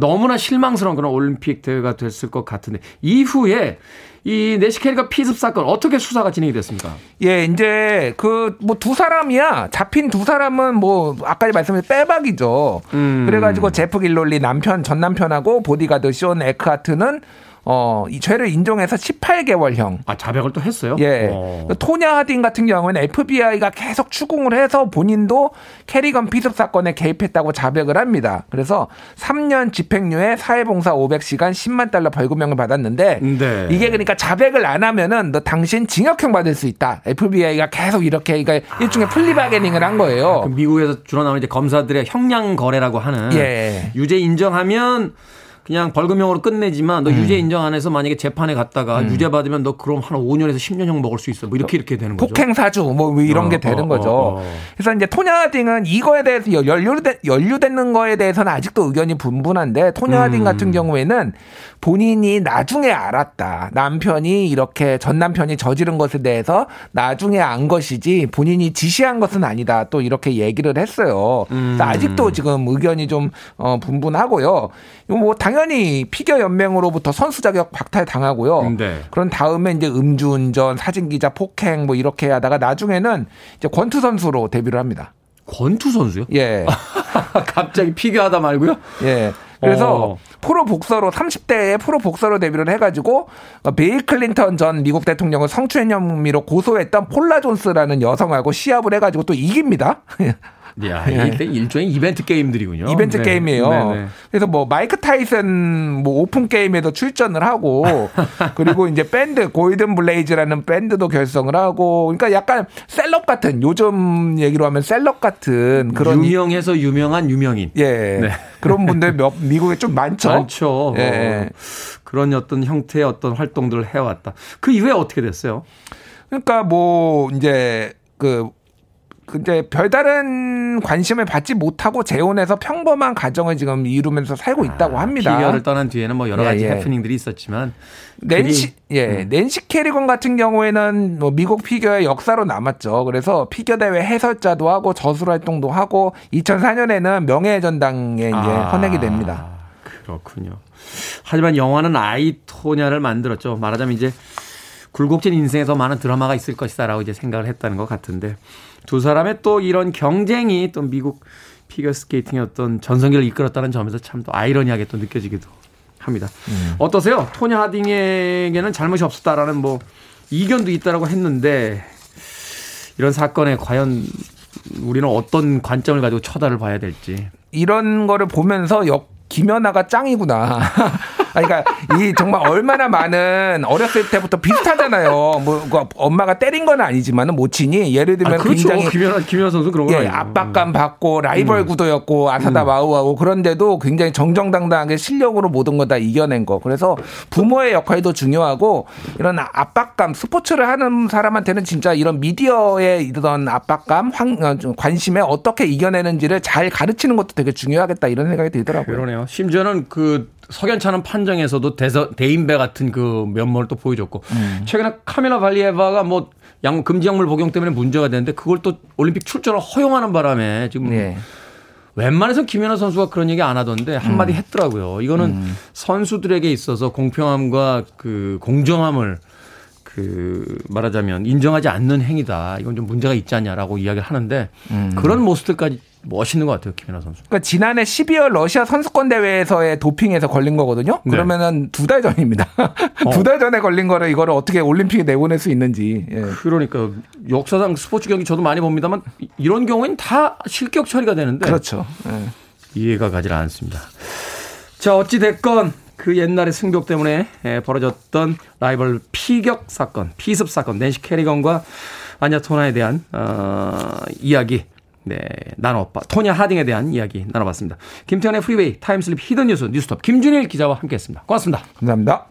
너무나 실망스러운 그런 올림픽 대회가 됐을 것 같은데, 이후에 이 낸시 캐리건 피습 사건 어떻게 수사가 진행이 됐습니까? 예, 이제 그 뭐 두 사람이야. 잡힌 두 사람은 뭐 아까 말씀드린 빼박이죠. 그래가지고 제프 길롤리 남편, 전 남편하고 보디가드 쇼 에크하트는 이 죄를 인정해서 18개월형. 아, 자백을 또 했어요? 예. 토냐 하딩 같은 경우에는 FBI가 계속 추궁을 해서 본인도 캐리건 피습 사건에 개입했다고 자백을 합니다. 그래서 3년 집행유예, 사회봉사 500시간, $100,000 벌금형을 받았는데, 네. 이게 그러니까 자백을 안 하면은 너 당신 징역형 받을 수 있다. FBI가 계속 이렇게, 그러니까 일종의 플리바게닝을 한 거예요. 그 미국에서 주로 나오는 이제 검사들의 형량 거래라고 하는. 예. 유죄 인정하면 그냥 벌금형으로 끝내지만 너 유죄 인정 안 해서 만약에 재판에 갔다가 유죄 받으면 너 그럼 한 5년에서 10년형 먹을 수 있어. 뭐 이렇게 되는 거죠. 폭행 사주 뭐 이런 게 되는 거죠. 그래서 이제 토냐 하딩은 이거에 대해서 연루되는 거에 대해서는 아직도 의견이 분분한데, 토냐 하딩 같은 경우에는 본인이 나중에 알았다. 남편이 이렇게 전 남편이 저지른 것에 대해서 나중에 안 것이지 본인이 지시한 것은 아니다. 또 이렇게 얘기를 했어요. 아직도 지금 의견이 좀 분분하고요. 뭐 당연히 피겨 연맹으로부터 선수 자격 박탈 당하고요. 네. 그런 다음에 이제 음주운전, 사진기자 폭행 뭐 이렇게 하다가 나중에는 이제 권투 선수로 데뷔를 합니다. 권투 선수요? 예. 갑자기 피겨하다 말고요? 예. 그래서 프로 복서로 30대에 프로 복서로 데뷔를 해가지고 빌 클린턴 전 미국 대통령을 성추행 혐의로 고소했던 폴라 존스라는 여성하고 시합을 해가지고 또 이깁니다. 야, 이게 일종의 이벤트 게임들이군요. 이벤트 네. 게임이에요. 네네. 그래서 뭐 마이크 타이슨 뭐 오픈 게임에도 출전을 하고, 그리고 이제 밴드 골든 블레이즈라는 밴드도 결성을 하고, 그러니까 약간 셀럽 같은, 요즘 얘기로 하면 셀럽 같은 그런 유명해서 유명한 유명인. 예, 네. 그런 분들 미국에 좀 많죠. 많죠. 예. 그런 어떤 형태의 어떤 활동들을 해왔다. 그 이후에 어떻게 됐어요? 그러니까 뭐 이제 근데 별다른 관심을 받지 못하고 재혼해서 평범한 가정을 지금 이루면서 살고 있다고 합니다. 피겨를 떠난 뒤에는 뭐 여러 가지 해프닝들이 있었지만, 낸시 캐리건 같은 경우에는 뭐 미국 피겨의 역사로 남았죠. 그래서 피겨 대회 해설자도 하고 저술 활동도 하고 2004년에는 명예의 전당에 이제 헌액이 됩니다. 그렇군요. 하지만 영화는 아이토냐를 만들었죠. 말하자면 이제 굴곡진 인생에서 많은 드라마가 있을 것이다라고 이제 생각을 했다는 것 같은데, 두 사람의 또 이런 경쟁이 또 미국 피겨스케이팅의 어떤 전성기를 이끌었다는 점에서 참 또 아이러니하게 또 느껴지기도 합니다. 어떠세요? 토냐 하딩에게는 잘못이 없었다라는 뭐 이견도 있다라고 했는데, 이런 사건에 과연 우리는 어떤 관점을 가지고 쳐다를 봐야 될지. 이런 거를 보면서 김연아가 짱이구나. 그러니까 이 정말 얼마나 많은, 어렸을 때부터 비슷하잖아요. 뭐 엄마가 때린 건 아니지만은 모친이 예를 들면 그렇죠. 굉장히 김연아 선수 그런 거, 예, 압박감 받고 라이벌 구도였고 아사다 마우하고, 그런데도 굉장히 정정당당하게 실력으로 모든 거 다 이겨낸 거. 그래서 부모의 역할도 중요하고, 이런 압박감, 스포츠를 하는 사람한테는 진짜 이런 미디어의 이런 압박감, 관심에 어떻게 이겨내는지를 잘 가르치는 것도 되게 중요하겠다 이런 생각이 들더라고요. 그러네요. 심지어는 그 석연찮은 판정에서도 대인배 같은 그 면모를 또 보여줬고, 최근에 카밀라 발리에바가 뭐 금지약물 복용 때문에 문제가 되는데 그걸 또 올림픽 출전을 허용하는 바람에 지금 웬만해서 김연아 선수가 그런 얘기 안 하던데 한마디 했더라고요. 이거는 선수들에게 있어서 공평함과 그 공정함을 그 말하자면 인정하지 않는 행위다. 이건 좀 문제가 있지 않냐라고 이야기를 하는데, 그런 모습들까지 멋있는 것 같아요, 김연아 선수. 그러니까 지난해 12월 러시아 선수권 대회에서의 도핑에서 걸린 거거든요. 네. 그러면은 2달 전입니다. 2달 전에 걸린 거를 이거를 어떻게 올림픽에 내보낼 수 있는지. 예. 그러니까 역사상 스포츠 경기 저도 많이 봅니다만 이런 경우에는 다 실격 처리가 되는데. 그렇죠. 예. 이해가 가지 않습니다. 자, 어찌 됐건 그 옛날의 승벽 때문에 벌어졌던 라이벌 피습 사건, 낸시 캐리건과 아냐 토냐에 대한 이야기. 네, 토냐 하딩에 대한 이야기 나눠봤습니다. 김태현의 프리웨이, 타임슬립, 히든 뉴스, 뉴스톱 김준일 기자와 함께했습니다. 고맙습니다. 감사합니다.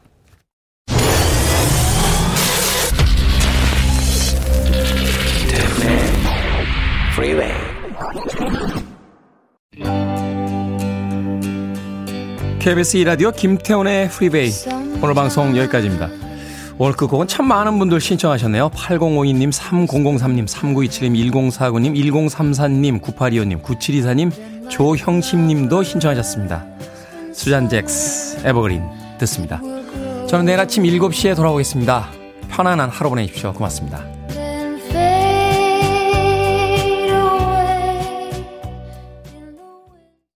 KBS 2라디오 김태훈의 프리베이 오늘 방송 여기까지입니다. 오늘 끝곡은 참 많은 분들 신청하셨네요. 8052님, 3003님, 3927님, 1049님, 1034님, 9825님, 9724님, 조형심님도 신청하셨습니다. 수잔 잭스 에버그린 듣습니다. 저는 내일 아침 7시에 돌아오겠습니다. 편안한 하루 보내십시오. 고맙습니다.